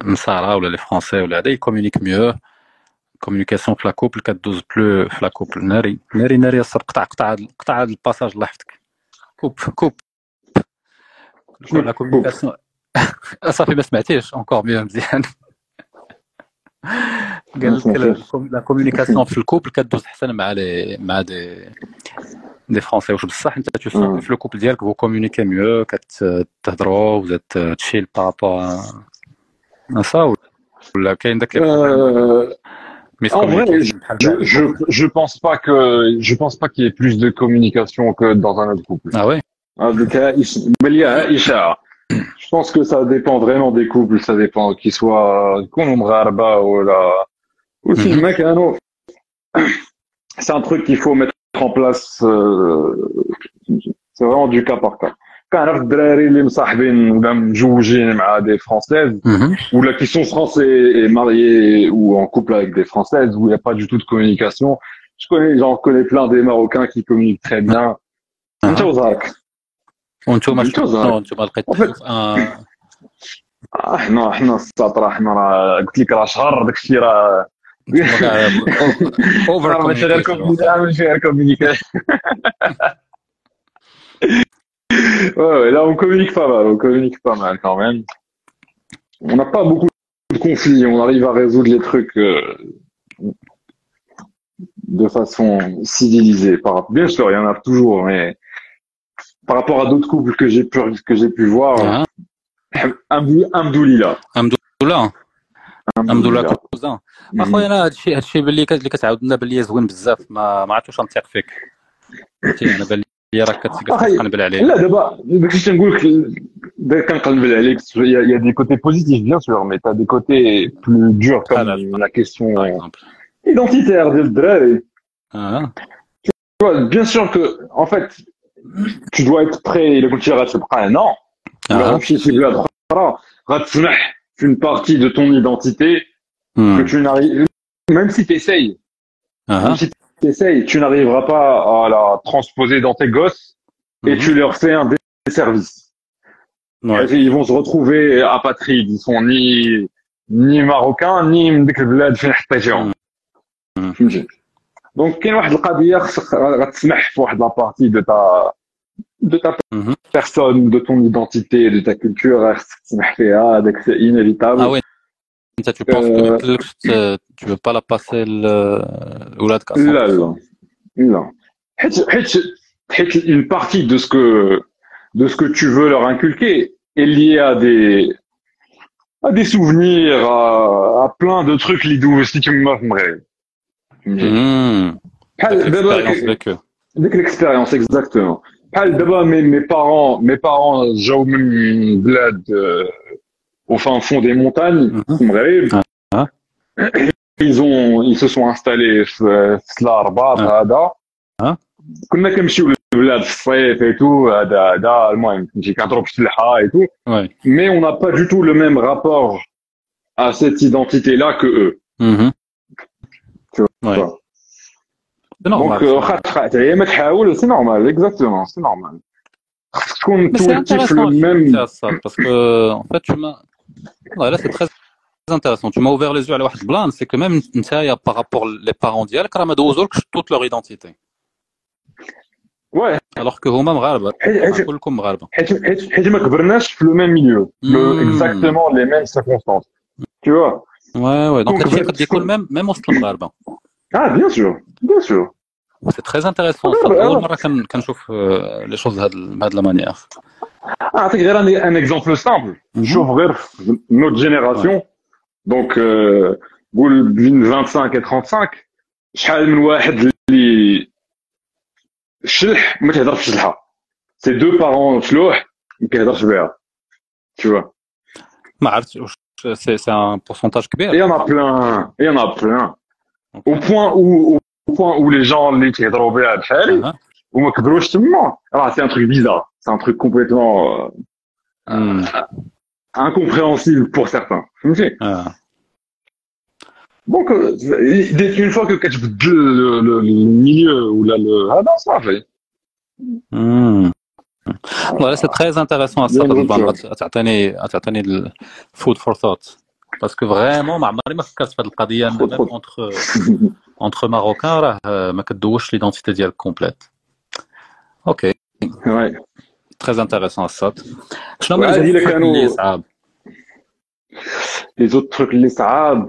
مساره ولا لي فرونسي ولا هذا يكومونيك ميو كومونيكاسيون في لاكوبل كدوز بلو في لاكوبل ناري الصرف قطع هذا الباساج الله يحفظك كوب لاكومونيكاسيون صافي ما سمعتيش اونكور ميو مزيان قال لك لاكومونيكاسيون في الكوبل كدوز حسن مع دي فرونسي واش بصح انت تشوف في الكوبل ديالك فو كومونيكي ميو كتهضروا وزاد تشيل بابا نصاوب ولا كاين داك En vrai, je pense pas qu'il y ait plus de communication que dans un autre couple. Ah ouais. Je pense que ça dépend vraiment des couples, ça dépend qu'ils soient Konumrarba ou là. Aussi, mec, c'est un truc qu'il faut mettre en place. C'est vraiment du cas par cas. Quand on a des Françaises ou là qui sont français et mariés ou en couple avec des Françaises où il n'y a pas du tout de communication. J'en connais plein des Marocains qui communiquent très bien. Ouais, là on communique pas mal quand même. On n'a pas beaucoup de conflits, on arrive à résoudre les trucs de façon civilisée. Bien sûr, il y en a toujours, mais par rapport à d'autres couples que j'ai pu voir, Amdoula cousin. Parfois, il y en a des choses qui sont très bien. هي راك كتقنبل عليه. لا دابا داكشي تنقول لك كنقنبل عليك شويه. يا دي كوتي بوزيتيف بيان سور مي تا دي كوتي بلو دور كوم لا كيسيون ايدنتيتير ديال الدراري. بيان سور كو ان فيت tu dois être prêt الا كنتي غتبقى هنا لو مشيتي بلاد اخرى غتسمح une partie de ton identité que tu n'arrives même si tu essayes. T'essayes, tu n'arriveras pas à la transposer dans tes gosses et tu leur fais un desservice. Ouais. Ils vont se retrouver apatrides, ils sont ni marocains ni mdekblad fin htajion. Donc كاين واحد القضيه غتسمح في واحد la partie de ta personne, de ton identité, de ta culture, تسمح فيها داك c'est inévitable. Ah ouais. Tu penses que tu veux pas la passer ou la casser? Non. Une partie de ce que tu veux leur inculquer est liée à des souvenirs, à plein de trucs lidous. Si tu m'aimerais. L'expérience, exactement. D'abord, mes parents, j'ai eu une blade. Au fin fond des montagnes, ils se sont installés Slarba, Ada. Qu'on a comme si le Saif et tout, Ada, Allemagne, j'ai 4 ans et tout. Mais on n'a pas du tout le même rapport à cette identité-là que eux. Tu vois. Ouais. C'est normal. Donc, c'est normal, exactement, c'est normal. C'est intéressant, parce que en fait, tu m'as. Ouais, là, c'est très intéressant. Tu m'as ouvert les yeux à la blanche. C'est que même par rapport les parents d'hier, toute leur identité. Ouais. Alors que vous-même, le même milieu, exactement les mêmes circonstances. Tu vois. Ouais. Donc, même au stade arabe. Ah, bien sûr. C'est très intéressant. Les choses de la manière. Ah, c'est un exemple simple. J'ouvre notre génération. Donc, 25 et 35. C'est 2 parents. Tu vois. C'est un pourcentage. Il y en a plein. Au point où les gens qui drôles à faire, ou moi c'est un truc bizarre, c'est un truc complètement incompréhensible pour certains. Donc une fois que le milieu ou ça fait. Voilà, c'est très intéressant à ça. Attendez, le food for thought. Parce que vraiment, ma mère m'a fait cette قضية entre Marocains, là, ma kedouche l'identité d'elle complète. Ok. Ouais. Très intéressant ça. Les autres trucs les saab.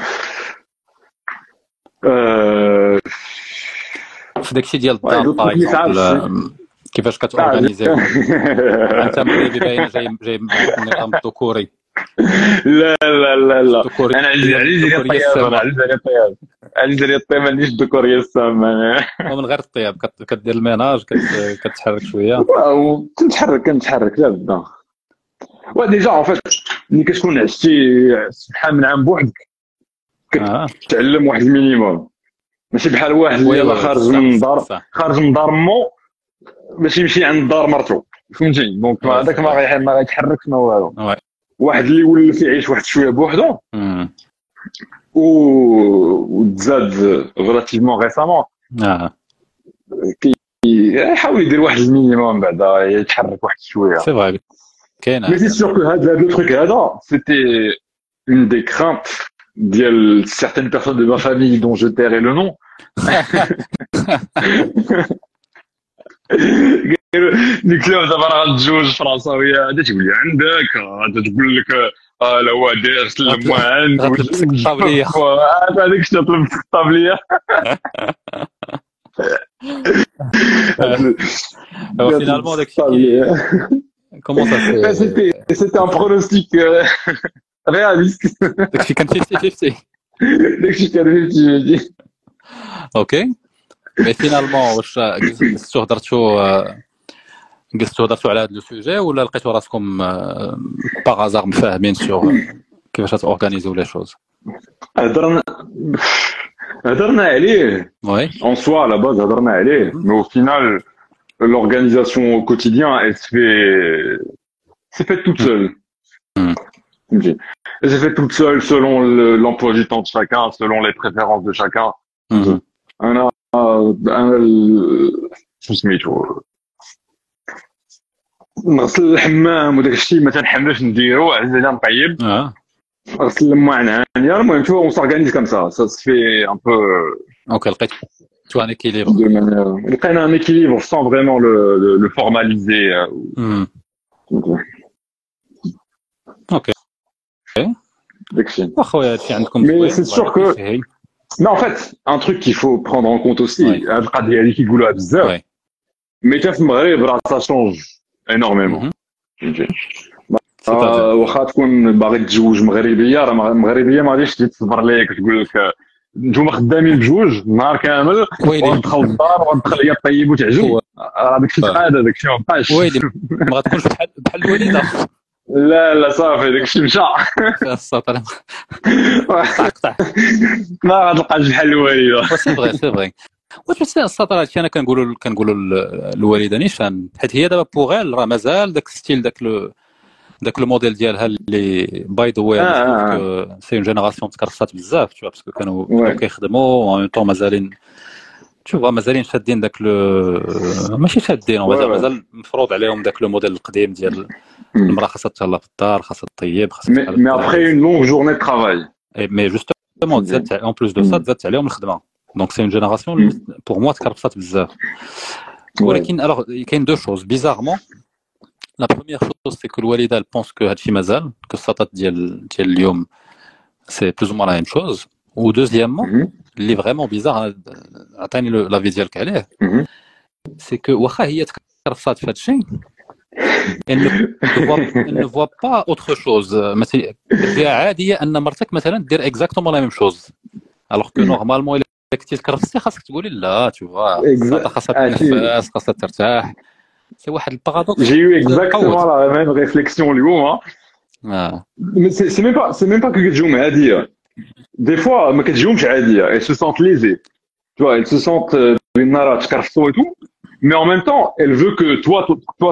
C'est d'ici d'elle par exemple. كيفاش كتorganiser انت ملي باين جاي من الذكوري. لا انا عزيز علي الطياب مانيش الذكوريه السام. من غير الطياب كدير الميناج كتحرك شويه. كنتحرك لا بدا. وا ديجا اون فيت ملي كتكون عشتي شحال من عام بوحدك كتعلم واحد المينيموم. ماشي بحال واحد اللي خارج من دار مو باش يمشي عند دار مرتو. فهمتي دونك هذاك ما غيتحركش ما والو. واحد اللي ولف يعيش واحد شويه بوحدو وتزاد ريلاتيفمون ريسامون كيحاول يدير واحد المينيموم بعدا يتحرك واحد شويه. سي فري كاينه. مي سي سيغ كو هذا لو تروك هذا سيتي اون دي كرانت ديال سيغتين بيرسون دو ما فامي دون جو تيري لو نون. ديك اليوم دابا راه غنتزوج فرنساويه غادا تقول لي عندك غادا تقول لك لا هو داير سلمان وطابليه هذاك الشيء طلب الطابليه فينالمون داك الشيء كومون سا سيتي ان برونوستيك رياليست داك الشيء كان 50-50 داك الشيء كان 50-50 اوكي. مي فينالمون واش شفتو هضرتو جلستوا هضرتوا على هذا لو سوجي ولا لقيتوا راسكم باغ ازار مفاهمين سيغ كيفاش غتورغانيزيو لي شوز؟ هضرنا عليه اون سوا لا باز هضرنا عليه مي او فينال l'organisation au quotidien elle se fait toute seule. Elle se fait toute seule selon l'emploi du temps de chacun, selon les préférences de chacun. انا شنو سميتو نغسل الحمام وداك الشيء ما تنحملش نديرو عزيزي نطيب نغسل لما عنعانيا المهم تو اون سورغانيز كوم سا سا سفي ان بو اوكي لقيت تو ان اكيليبر لقينا ان اكيليبر سان فريمون لو فورماليزي اوكي داك الشيء واخويا هادشي عندكم مي سي سور كو Mais en fait, un truc qu'il faut prendre en compte aussi, mais ça change énormément. لا لا صافي داكشي مشى السطر قطع ما غتلقاش بحال الوالده سي فري سي فري واش السطر هادشي انا كنقولوا للوالده نيشان حيت هي دابا بوغيل راه مازال داك ستيل داك الموديل ديالها اللي باي ذا واي سي اون جينيراسيون تكرفات بزاف تو باسكو كانوا كيخدموا اون طون مازالين شوف مازالين شادين داك ماشي شادين مازال مفروض عليهم داك الموديل القديم ديال المراه خاصها تهلا في الدار خاصها تطيب خاصها مي ابخي اون لونغ جورني دو ترافاي مي جوستومون زادت اون بلوس دو سا زادت عليهم الخدمه دونك سي اون جينيراسيون بوغ موا تكرفصات بزاف ولكن الوغ كاين دو شوز بيزارمون لا بروميير شوز سي كو الوالده البونس كو هادشي مازال كو السطات ديال اليوم سي بلوس موا لا ميم شوز و دوزيامون اللي فريمون بيزار عطيني لافي ديالك عليه سي كو واخا هي تكرفصات في هادشي Elle ne voit pas autre chose. C'est عادية أن مرتك مثلا دير exactement la même chose. Alors que normalement, إلا كنتي تكرفصتي خاصك تقولي لا، tu vois. خاصها تنفس، خاصها ترتاح. سي واحد البارادوكس. J'ai eu exactement la même réflexion اليوم. Mais c'est même pas que كتجيهم عادية. Des fois ما كتجيهمش عادية. Elles se sentent lésées. Tu vois, elles se sentent بالنار تكرفصوا et tout. Mais en même temps, elle veut que toi,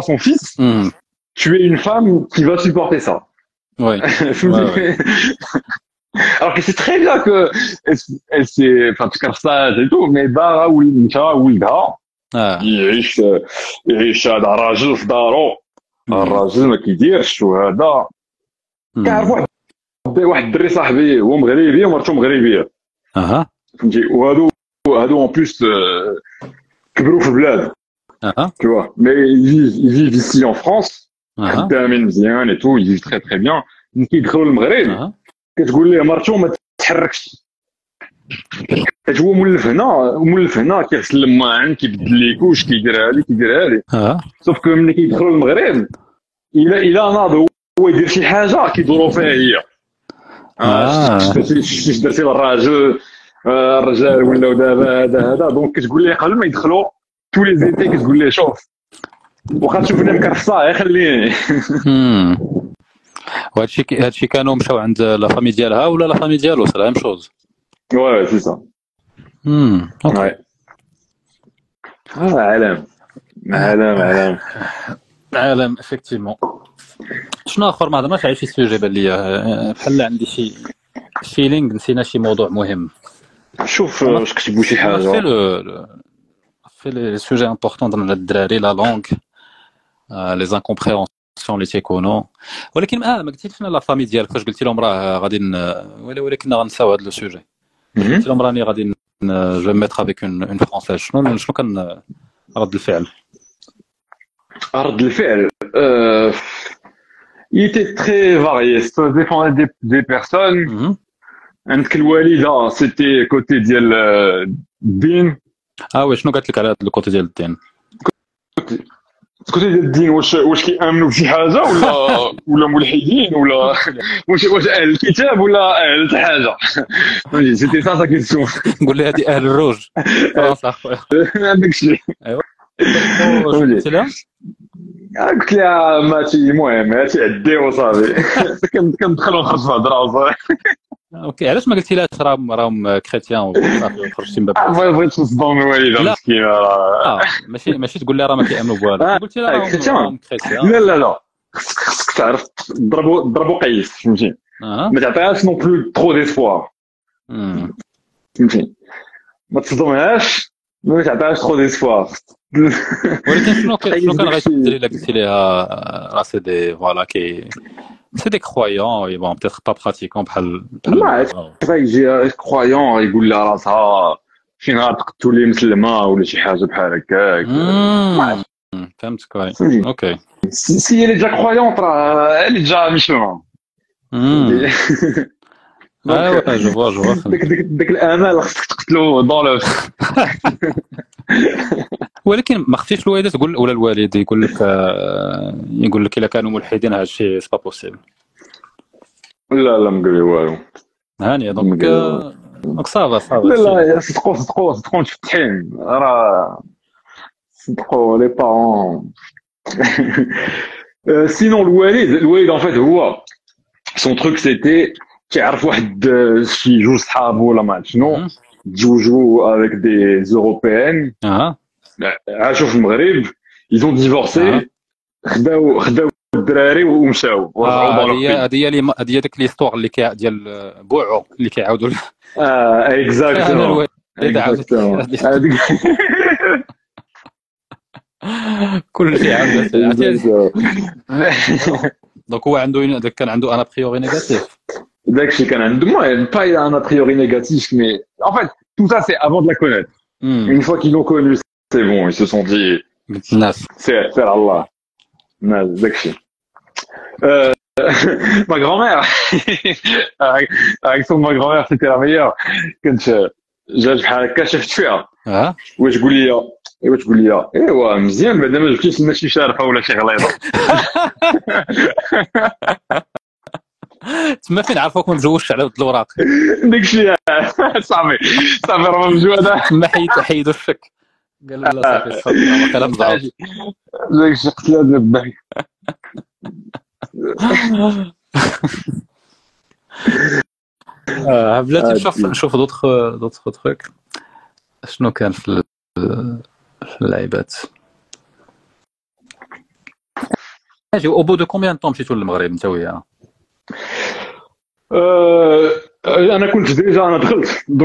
son fils, tu es une femme qui va supporter ça. Ouais. ouais. Alors que c'est très bien que elle s'est, enfin, tout comme ça, c'est tout. Mais bah oui, ça oui, bah. Il est rageux d'arro. Rageux qui dit, je da. Car voilà, un dré صاحبي, ou مغربي, ou مرتو مغربية. Ah. Ou ado en plus كبروا في البلاد. Tu vois, mais ils vivent ici en France. Et tout, ils vivent très très bien. Ils vivent le Maghreb. Qu'est-ce que les marchons me t'arrachent. Et je vois moulfena qui est le man qui les couches qui dirait. Sauf que même qui vivent le Maghreb, il a un ado où il dit quelque chose qui doit faire hier. Je suis rageux. الرجال ولاو دابا هذا دونك كتقول لي قبل ما يدخلوا تو لي زيتي كتقول لي شوف واخا تشوفني مكرفصه غير خليني وهادشي كانوا مشاو عند لا فامي ديالها ولا لا فامي ديالو سي لا ميم شوز وي سي سا اوكي عالم افكتيفمون شنو اخر ما هضرناش على شي سوجي بان ليا بحال عندي شي فيلينغ نسينا شي موضوع مهم شوف واش كتبوا شي حاجه في لي سوجي امبورطون ديال الدراري لا لونغ لي زانكومبريونسيون لي تيكونو ولكن ما قلتيش لنا لا فامي ديالك فاش قلتي لهم راه غادي ولكن غنساو هذا لو سوجي قلت لهم راني غادي جو ميتر افيك اون فرونسيز شنو كان رد الفعل Il était très varié, ça dépendait des personnes. عندك الوالده سيتي كوتي ديال الدين واش شنو قالت لك على هذا الكوتي ديال الدين كوتي ديال الدين واش كيامنوا بشي حاجه ولا ملحدين ولا واش اهل الكتاب ولا اهل شي حاجه سيتي سا كيسيون نقول لها هذه اهل الروج فرنسا خويا عندك شي ايوا قلت لها ماشي مهم هاتي عدي وصافي كندخل ونخرج في الهضره وصافي. اوكي علاش ما قلتي لهاش راهم كريتيان وصافي وخرجتي من باب؟ بغيت نصدم الوالده مسكينه راه ماشي تقول لها راه ما كيامنوا بوالو، قلت لها راهم كريتيان. لا لا لا خصك تعرف ضربوا قيس فهمتي، ما تعطيهاش نو بلو ترو ديسبوار فهمتي، ما تصدمهاش ما تعطيهاش ترو ديسبوار. ولكن شنو كان غيدير الا قلتي ليها راه سي دي فوالا كي سي دي كرويون اي بون بيتيتر با براتيكون بحال ما كيجي كرويون يقول لها راسها شي نهار تقتلي مسلمه ولا شي حاجه بحال هكاك. فهمتك اوكي سي لي جا كرويون راه اللي جا مسلمه. ايوا جو داك الامل خصك تقتلو دون لو. ولكن ما خفتيش الوالده تقول ولا الوالد يقول لك الا كانوا ملحدين هذا الشيء سي با بوسيبل؟ لا لا ما قال لي والو هاني دونك صافا. لا صدقوا مفتحين راه صدقوا لي بارون. سينون الوالد ان فيت هو سون تروك سيتي كيعرف واحد شي جوج صحابو ولا ما عرفت شنو تزوجوا افيك دي زوروبيان عاشوا في المغرب يزون ديفورسي خداو الدراري ومشاو. هذه ديك ليستوار اللي ديال بوعو اللي كيعاودوا اكزاكتومون كل شيء عنده. دونك هو عنده كان عنده انا بريوري نيجاتيف داكشي كان عنده المهم باي انا بريوري نيجاتيف مي ان فيت تو سا سي افون دو لا كونيت اون فوا كي لو كوني سي بون اي سو سون دي سير على الله داكشي. ما غرامير اكسون ما غرامير سيتي لا ميور. كنت جات بحال هكا شفت فيها واش تقول لي ايوا مزيان بعدا ما جبتيش لنا شي شارفه ولا شي غليظه تما فين عرفوك ما مزوجش على ود الوراق داكشي صافي راه مزوده تما حيدوا الشك قال لا صافي تفضل وقيلا مزعوج داكشي قتلات بالضحك. بلاتي نشوف دوطخ تخوك شنو كان في اللعيبات. اجي او بو دو كومبيان طون مشيتو للمغرب انت وياها؟ انا كنت ديجا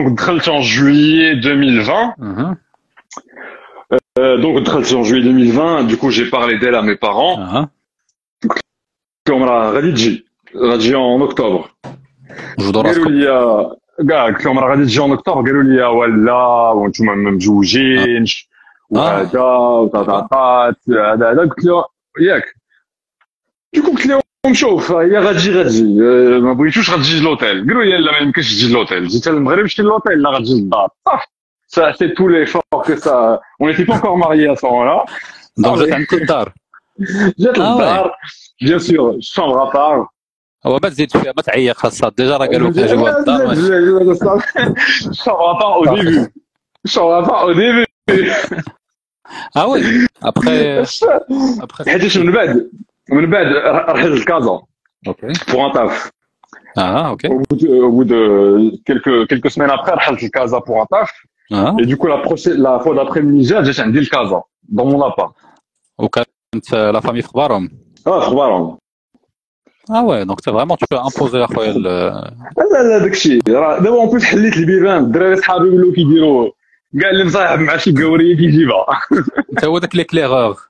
دخلت ان جويي 2020 دخلت ان جويي 2020 دوكو جي بارلي ديال ا مي بارون قلت لهم راه غادي تجي ان اكتوبر جوج قالوا لي كاع قلت لهم راه غادي تجي ان اكتوبر قالوا لي ولا وانتم ما مزوجينش وهذا وطاطات هذا قلت له ياك دوكو قلت لهم شوف هي غتجي ما بغيتوش غتجي للوطيل قالوا لي لا ما يمكنش تجي للوطيل جيت للمغرب شتي للوطيل لا غتجي للدار صافي سا سي تو لي فور كو سا اون ايتي با انكور ماريي ا سون لا دونك جات عندك الدار جات للدار بيان سور شومبر ا بار هو ما تزيدش فيها ما تعيق خاصها ديجا راه قالوا لك جوا الدار شومبر ا بار او ديبي اه وي ابخي حيت من بعد رحت لكازا بوغ ان طاف اوكي او بو دو كيلكو سمان ابخي رحت لكازا بوغ ان طاف اي دوكو لا فوا دابخي ملي جات عندي لكازا دون مون لابار وكانت لا فامي في خبارهم خبارهم وي دونك تي فريمون تو امبوزي اخويا. لا داكشي راه دابا اون بليس حليت البيبان الدراري صحابي ولاو كيديروا كاع اللي مصاحب مع شي كاوريه كيجيبها انت هو داك ليكليغور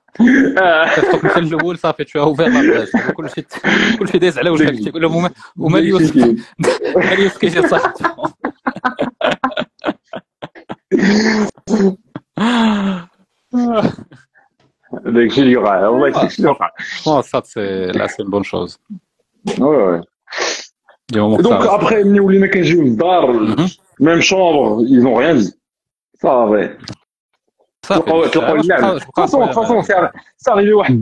كتفوق مثل الاول صافي تشوفو فيه لاباس كلشي دايز على وجهك تيقول لهم وما اليوسف كيجي لصاحبتو داكشي اللي وقع والله داكشي اللي وقع بون سا سي لا سي بون شوز وي دونك ابخي ملي ولينا كنجيو للدار ميم شومبر ايزون غيان صافي تلقاو اللعب فاصون ساريلي واحد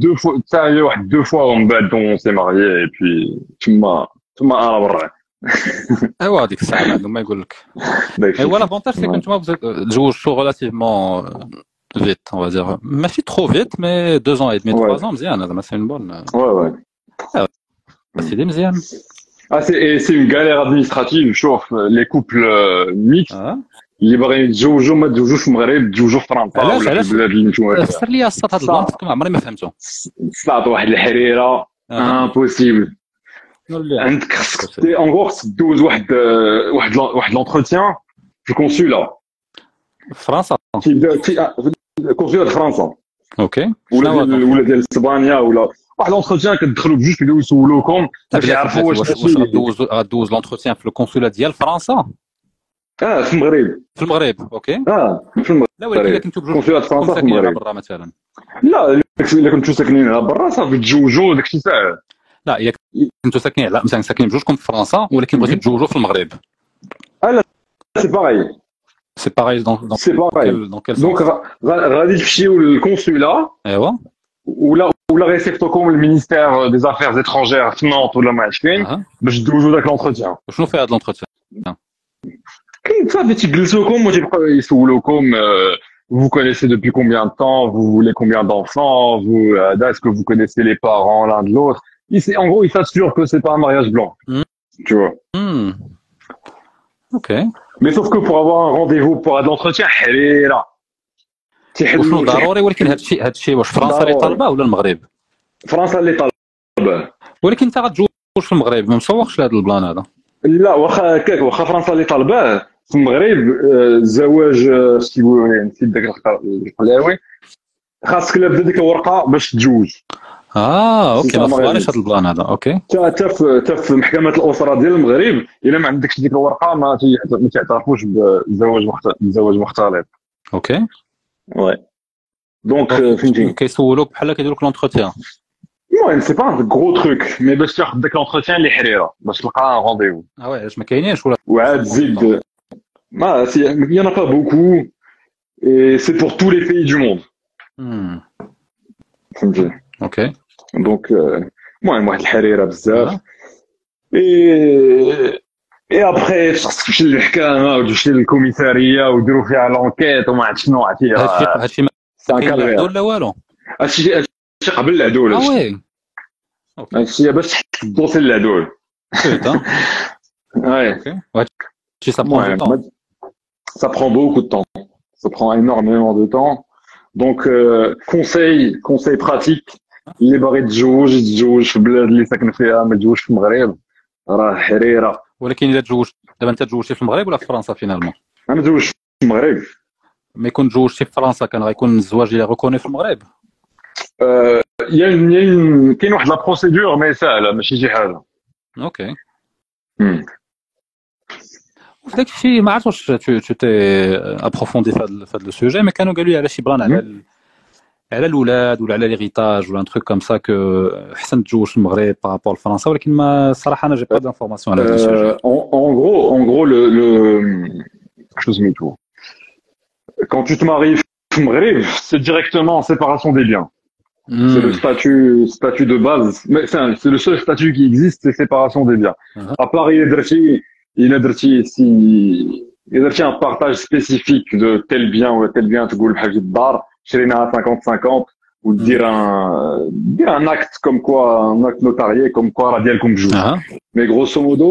دو فوا ومن بعد اون سي ماريي اي بي تما انا برا ايوا هذيك الساعه ما يقول لك ايوا لافونتاج سي كنتوما تزوجتو ريلاتيفمون vite, on va dire. Mais c'est trop vite, mais 2 ans et demi, 3 ans, c'est une bonne. Ouais. C'est des mziens. Ah, c'est une galère administrative, chauffe. Les couples mixtes. يبغي يتزوجوا ما يتزوجوش المغرب يتزوجوا في فرنسا ولا في البلاد اللي نتوما فيها. فسر لي السط هاد البلان ما عمري ما فهمته. صلات واحد الحريره امبوسيبل. عندك خصك اون غو خصك دوز واحد لونتروتيان في الكونسولا في فرنسا. تيبدا الكونسولا ديال فرنسا. اوكي. ولا ديال اسبانيا ولا واحد لونتروتيان كتدخلوا بجوج كيبداو يسولوكم باش يعرفوا واش غدوز لونتروتيان في الكونسولا ديال فرنسا. في المغرب. في المغرب اوكي. في المغرب. لا ولكن كنتو بجوج ساكنين على برا مثلا. لا الا كنتو ساكنين على برا صافي تزوجوا داكشي ساعه. لا الا كنتو ساكنين على مثلا ساكنين بجوجكم في فرنسا ولكن بغيتو تزوجوا في المغرب. لا سي باغي. سي باغي دونك غادي تمشيو للكونسولا. ايوا. ولا غيصيفطوكم المينيستير دي زافير ايترونجير في نانت ولا ما عرفتش فين باش تدوزوا داك لونتروتيان. شنو في هاد لونتروتيان؟ صافي تيجلسوكم وتيبقاو يسولوكم vous connaissez depuis combien de temps, vous voulez combien d'enfants, vous est-ce que vous connaissez les parents l'un de l'autre. En gros, ils s'assurent que c'est pas un mariage blanc. Tu vois. OK. Mais sauf que pour avoir un rendez-vous pour un entretien, elle est là. واش ضروري ولكن هادشي واش فرنسا اللي طالبه ولا المغرب؟ فرنسا اللي طالبه. ولكن انت غتجوج في المغرب ما مسوقش لهذا البلان هذا. لا واخا فرنسا اللي طالبه في المغرب الزواج كيقولوا يعني في داك القلاوي خاصك لا بدا ديك الورقه باش تتزوج. اوكي ما فهمتش هذا البلان هذا. اوكي حتى في محكمه الاسره ديال المغرب الا ما عندكش ديك الورقه ما تعترفوش بزواج مختلط. اوكي وي دونك فهمتي كيسولوك بحال كيديروا لك لونتروتيان. المهم سي با ان غرو تروك مي باش تاخذ داك لونتروتيان اللي حريره باش تلقى رونديفو. وي علاش ما كاينينش ولا وعاد زيد ما سي il y en a pas beaucoup et c'est pour tous les pays du monde. OK. Donc المهم واحد الحريره بزاف. اي ابخي خاصك تمشي للحكامه وتمشي للكوميساريه ويديروا فيها لونكيت وما عرفت شنو عرفتي. هادشي ما كاين ولا والو. هادشي قبل العدول. وي. هادشي باش تحط الدوسي للعدول. اوكي. Ça prend beaucoup de temps. Ça prend énormément de temps. Donc, conseil pratique. Les barres de joues, les sacs de fiam, les joues, Herrera. ولكن إذا تزوجتي في المغرب ولا في فرنسا فينالمون؟ أنا تزوجت في المغرب. ما يكون تزوجتي في فرنسا كان غيكون الزواج اللي غيكوني في المغرب. كاين واحد لا بروسيدور مي ساهلة ماشي شي حاجة. أوكي. في داك الشيء ما عرفت واش تي ابروفوندي في هذا لو سوجي مي كانوا قالوا لي على شي بلان على الاولاد ولا على ليغيتاج ولا ان تروك كوم سا كو حسن تزوج في المغرب بارابور لفرنسا ولكن ما الصراحه انا جي با دانفورماسيون على هذا السوجي. اون غرو لو شوز ميتو كون تو تماري في المغرب سي ديريكتومون سيباراسيون دي بيان. C'est le statut de base mais c'est le seul statut qui existe c'est séparation des biens. À part Il a dit un partage spécifique de tel bien ou tel bien, tu goules le bar, chez les nains à 50-50, ou dire un acte comme quoi, un acte notarié, comme quoi, radial comme joue. Mais grosso modo,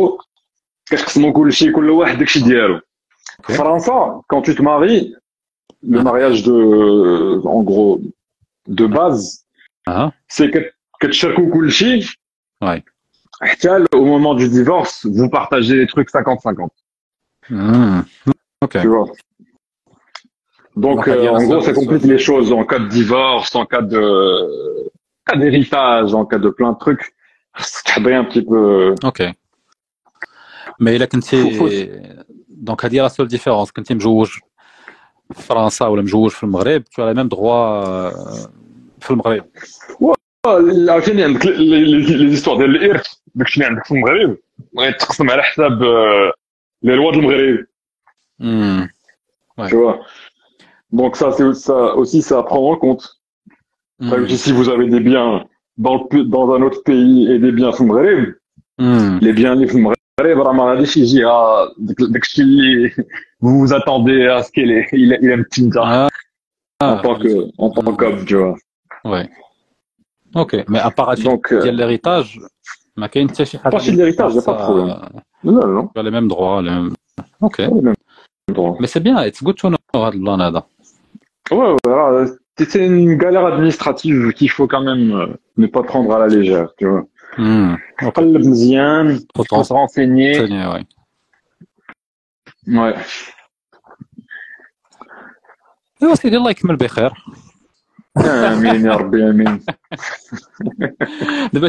qu'est-ce que c'est mon goul chez Koulouah dès que je dis alors. Français, quand tu te maries, le mariage en gros, de base, c'est que chakou goul chez. Ouais. Au moment du divorce, vous partagez les trucs 50-50. OK. Tu vois. Donc, en gros, ça complique les choses en cas de divorce, en cas d'héritage, en cas de plein de trucs. C'est bien un petit peu. OK. Mais là, donc, à dire la seule différence, quand tu me joues en France ou me joues au Maghreb, tu as les mêmes droits au Maghreb. عاوتاني عندك لي زيستوار ديال الارث داكشي اللي عندك في المغرب غيتقسم على حساب لي لوا ديال المغرب. Tu vois. Donc ça aussi prend en compte. Si vous avez des biens dans un autre pays et des biens في المغرب les biens اللي في المغرب راه ما غاديش يجي داكشي اللي vous attendez à ce qu'il est il aime Tinder. en tant qu'homme, tu vois. Ouais. Ok, mais à part l'héritage, ma caine, tu sais, pas l'héritage, il n'y a pas de problème. Non, non. Tu as les mêmes droits. Les mêmes... Ok. Les mêmes droits. Mais c'est bien, it's good to know Adlanada. Ouais, ouais. C'est une galère administrative qu'il faut quand même ne pas prendre à la légère, tu vois. Après le bien, faut se renseigner. Ouais. Ouais. ايوا سيدي الله يكمل بخير. امين يا ربي امين. دابا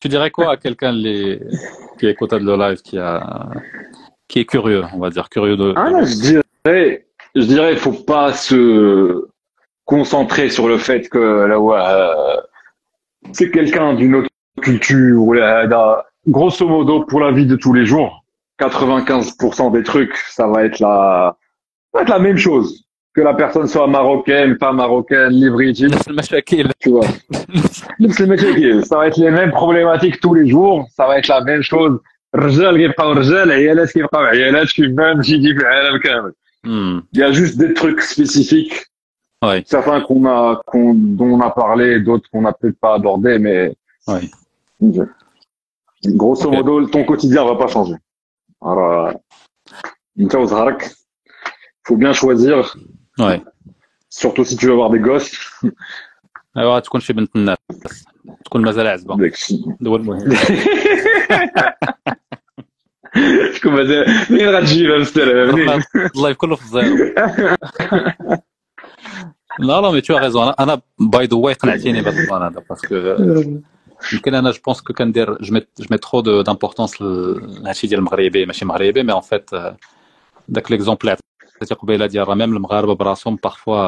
tu dirais quoi à quelqu'un qui écoute le live qui est curieux, on va dire curieux de... Ah là, je dirais faut pas se concentrer sur le fait que là ouais, c'est quelqu'un d'une autre culture, là, grosso modo pour la vie de tous les jours, 95% des trucs, ça va être la même chose. Que la personne soit marocaine, pas marocaine, livridine, tu vois. Ça va être les mêmes problématiques tous les jours, ça va être la même chose. Il y a juste des trucs spécifiques. Ouais. Certains dont on a parlé, d'autres qu'on n'a peut-être pas abordé, mais ouais. Grosso modo, ton quotidien va pas changer. Alors, faut bien choisir. Ouais. Surtout si tu veux avoir des gosses. Alors, tu comptes chez Bentenat. Tu comptes Mazalaz. Tu comptes Mazalaz. Mais Radji, même Stella. Live Call of Zero. Non, mais tu as raison. Anna, by the way, parce que. Je pense que quand je mets trop d'importance à la chidie al-Maghribi, mais en fait, avec l'exemple. C'est-à-dire même le Maghreb brassom parfois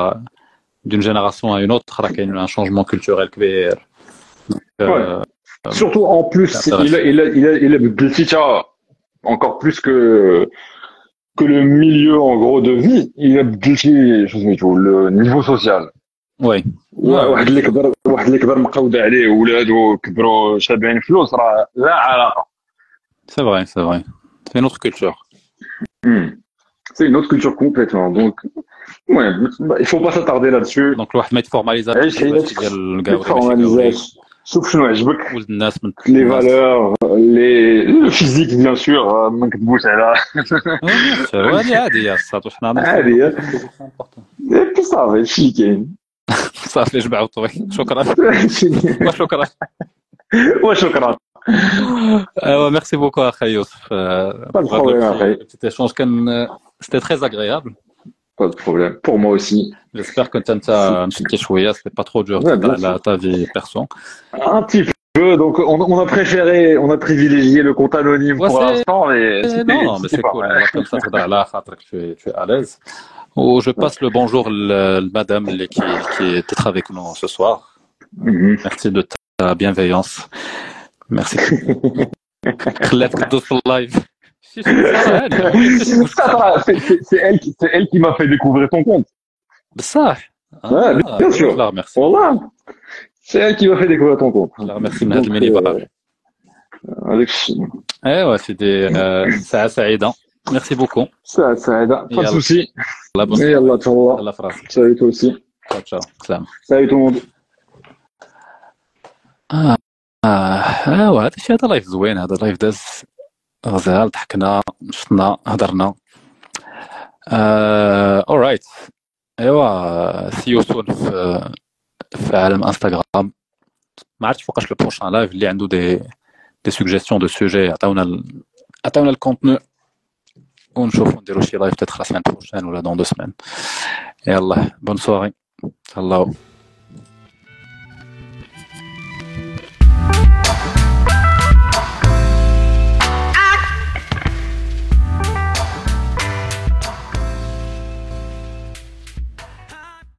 d'une génération à une autre, il y a un changement culturel. Surtout en plus, il a encore plus que le milieu en gros de vie, il a le niveau social. Oui. C'est vrai. C'est une autre culture. C'est une autre culture complètement, donc ouais, il faut pas s'attarder là-dessus. Donc le Ahmed formalise sauf les valeurs, le physique bien sûr, manque de bouche là. C'est vrai, ça touche à rien. Et ça va chiquer. Ça fait je vais autour. شكرا. Merci beaucoup à Youssef. Pas de problème. Petit échange comme c'était très agréable. Pas de problème. Pour moi aussi. J'espère que tu as c'était pas trop dur ta vie perso. Un petit peu. Donc on a privilégié le compte anonyme pour l'instant. Non, mais c'est cool. Comme ça, tu es à l'aise. Je passe le bonjour à madame qui est avec nous ce soir. Merci de ta bienveillance. Merci. Clap de son live. C'est elle qui m'a fait découvrir ton compte. Ça. Bien sûr. Merci. C'est elle qui m'a fait découvrir ton compte. Merci. C'est aidant. Merci beaucoup. Ça aide. Pas de souci. Et Allah te revoit. Salut toi aussi. Ciao. Salut tout le monde. هذا الشيء هذا لايف زوين هذا لايف داز غزال ضحكنا شطنا هضرنا alright ايوا سيو سون في عالم انستغرام ما عرفتش فوقاش لو بروشان لايف اللي عنده دي سوجيستيون دو سوجي عطاونا الكونتوني ونشوفو نديرو شي لايف تيتخلص من بروشان ولا دون دو سمان يلا بون سواري تهلاو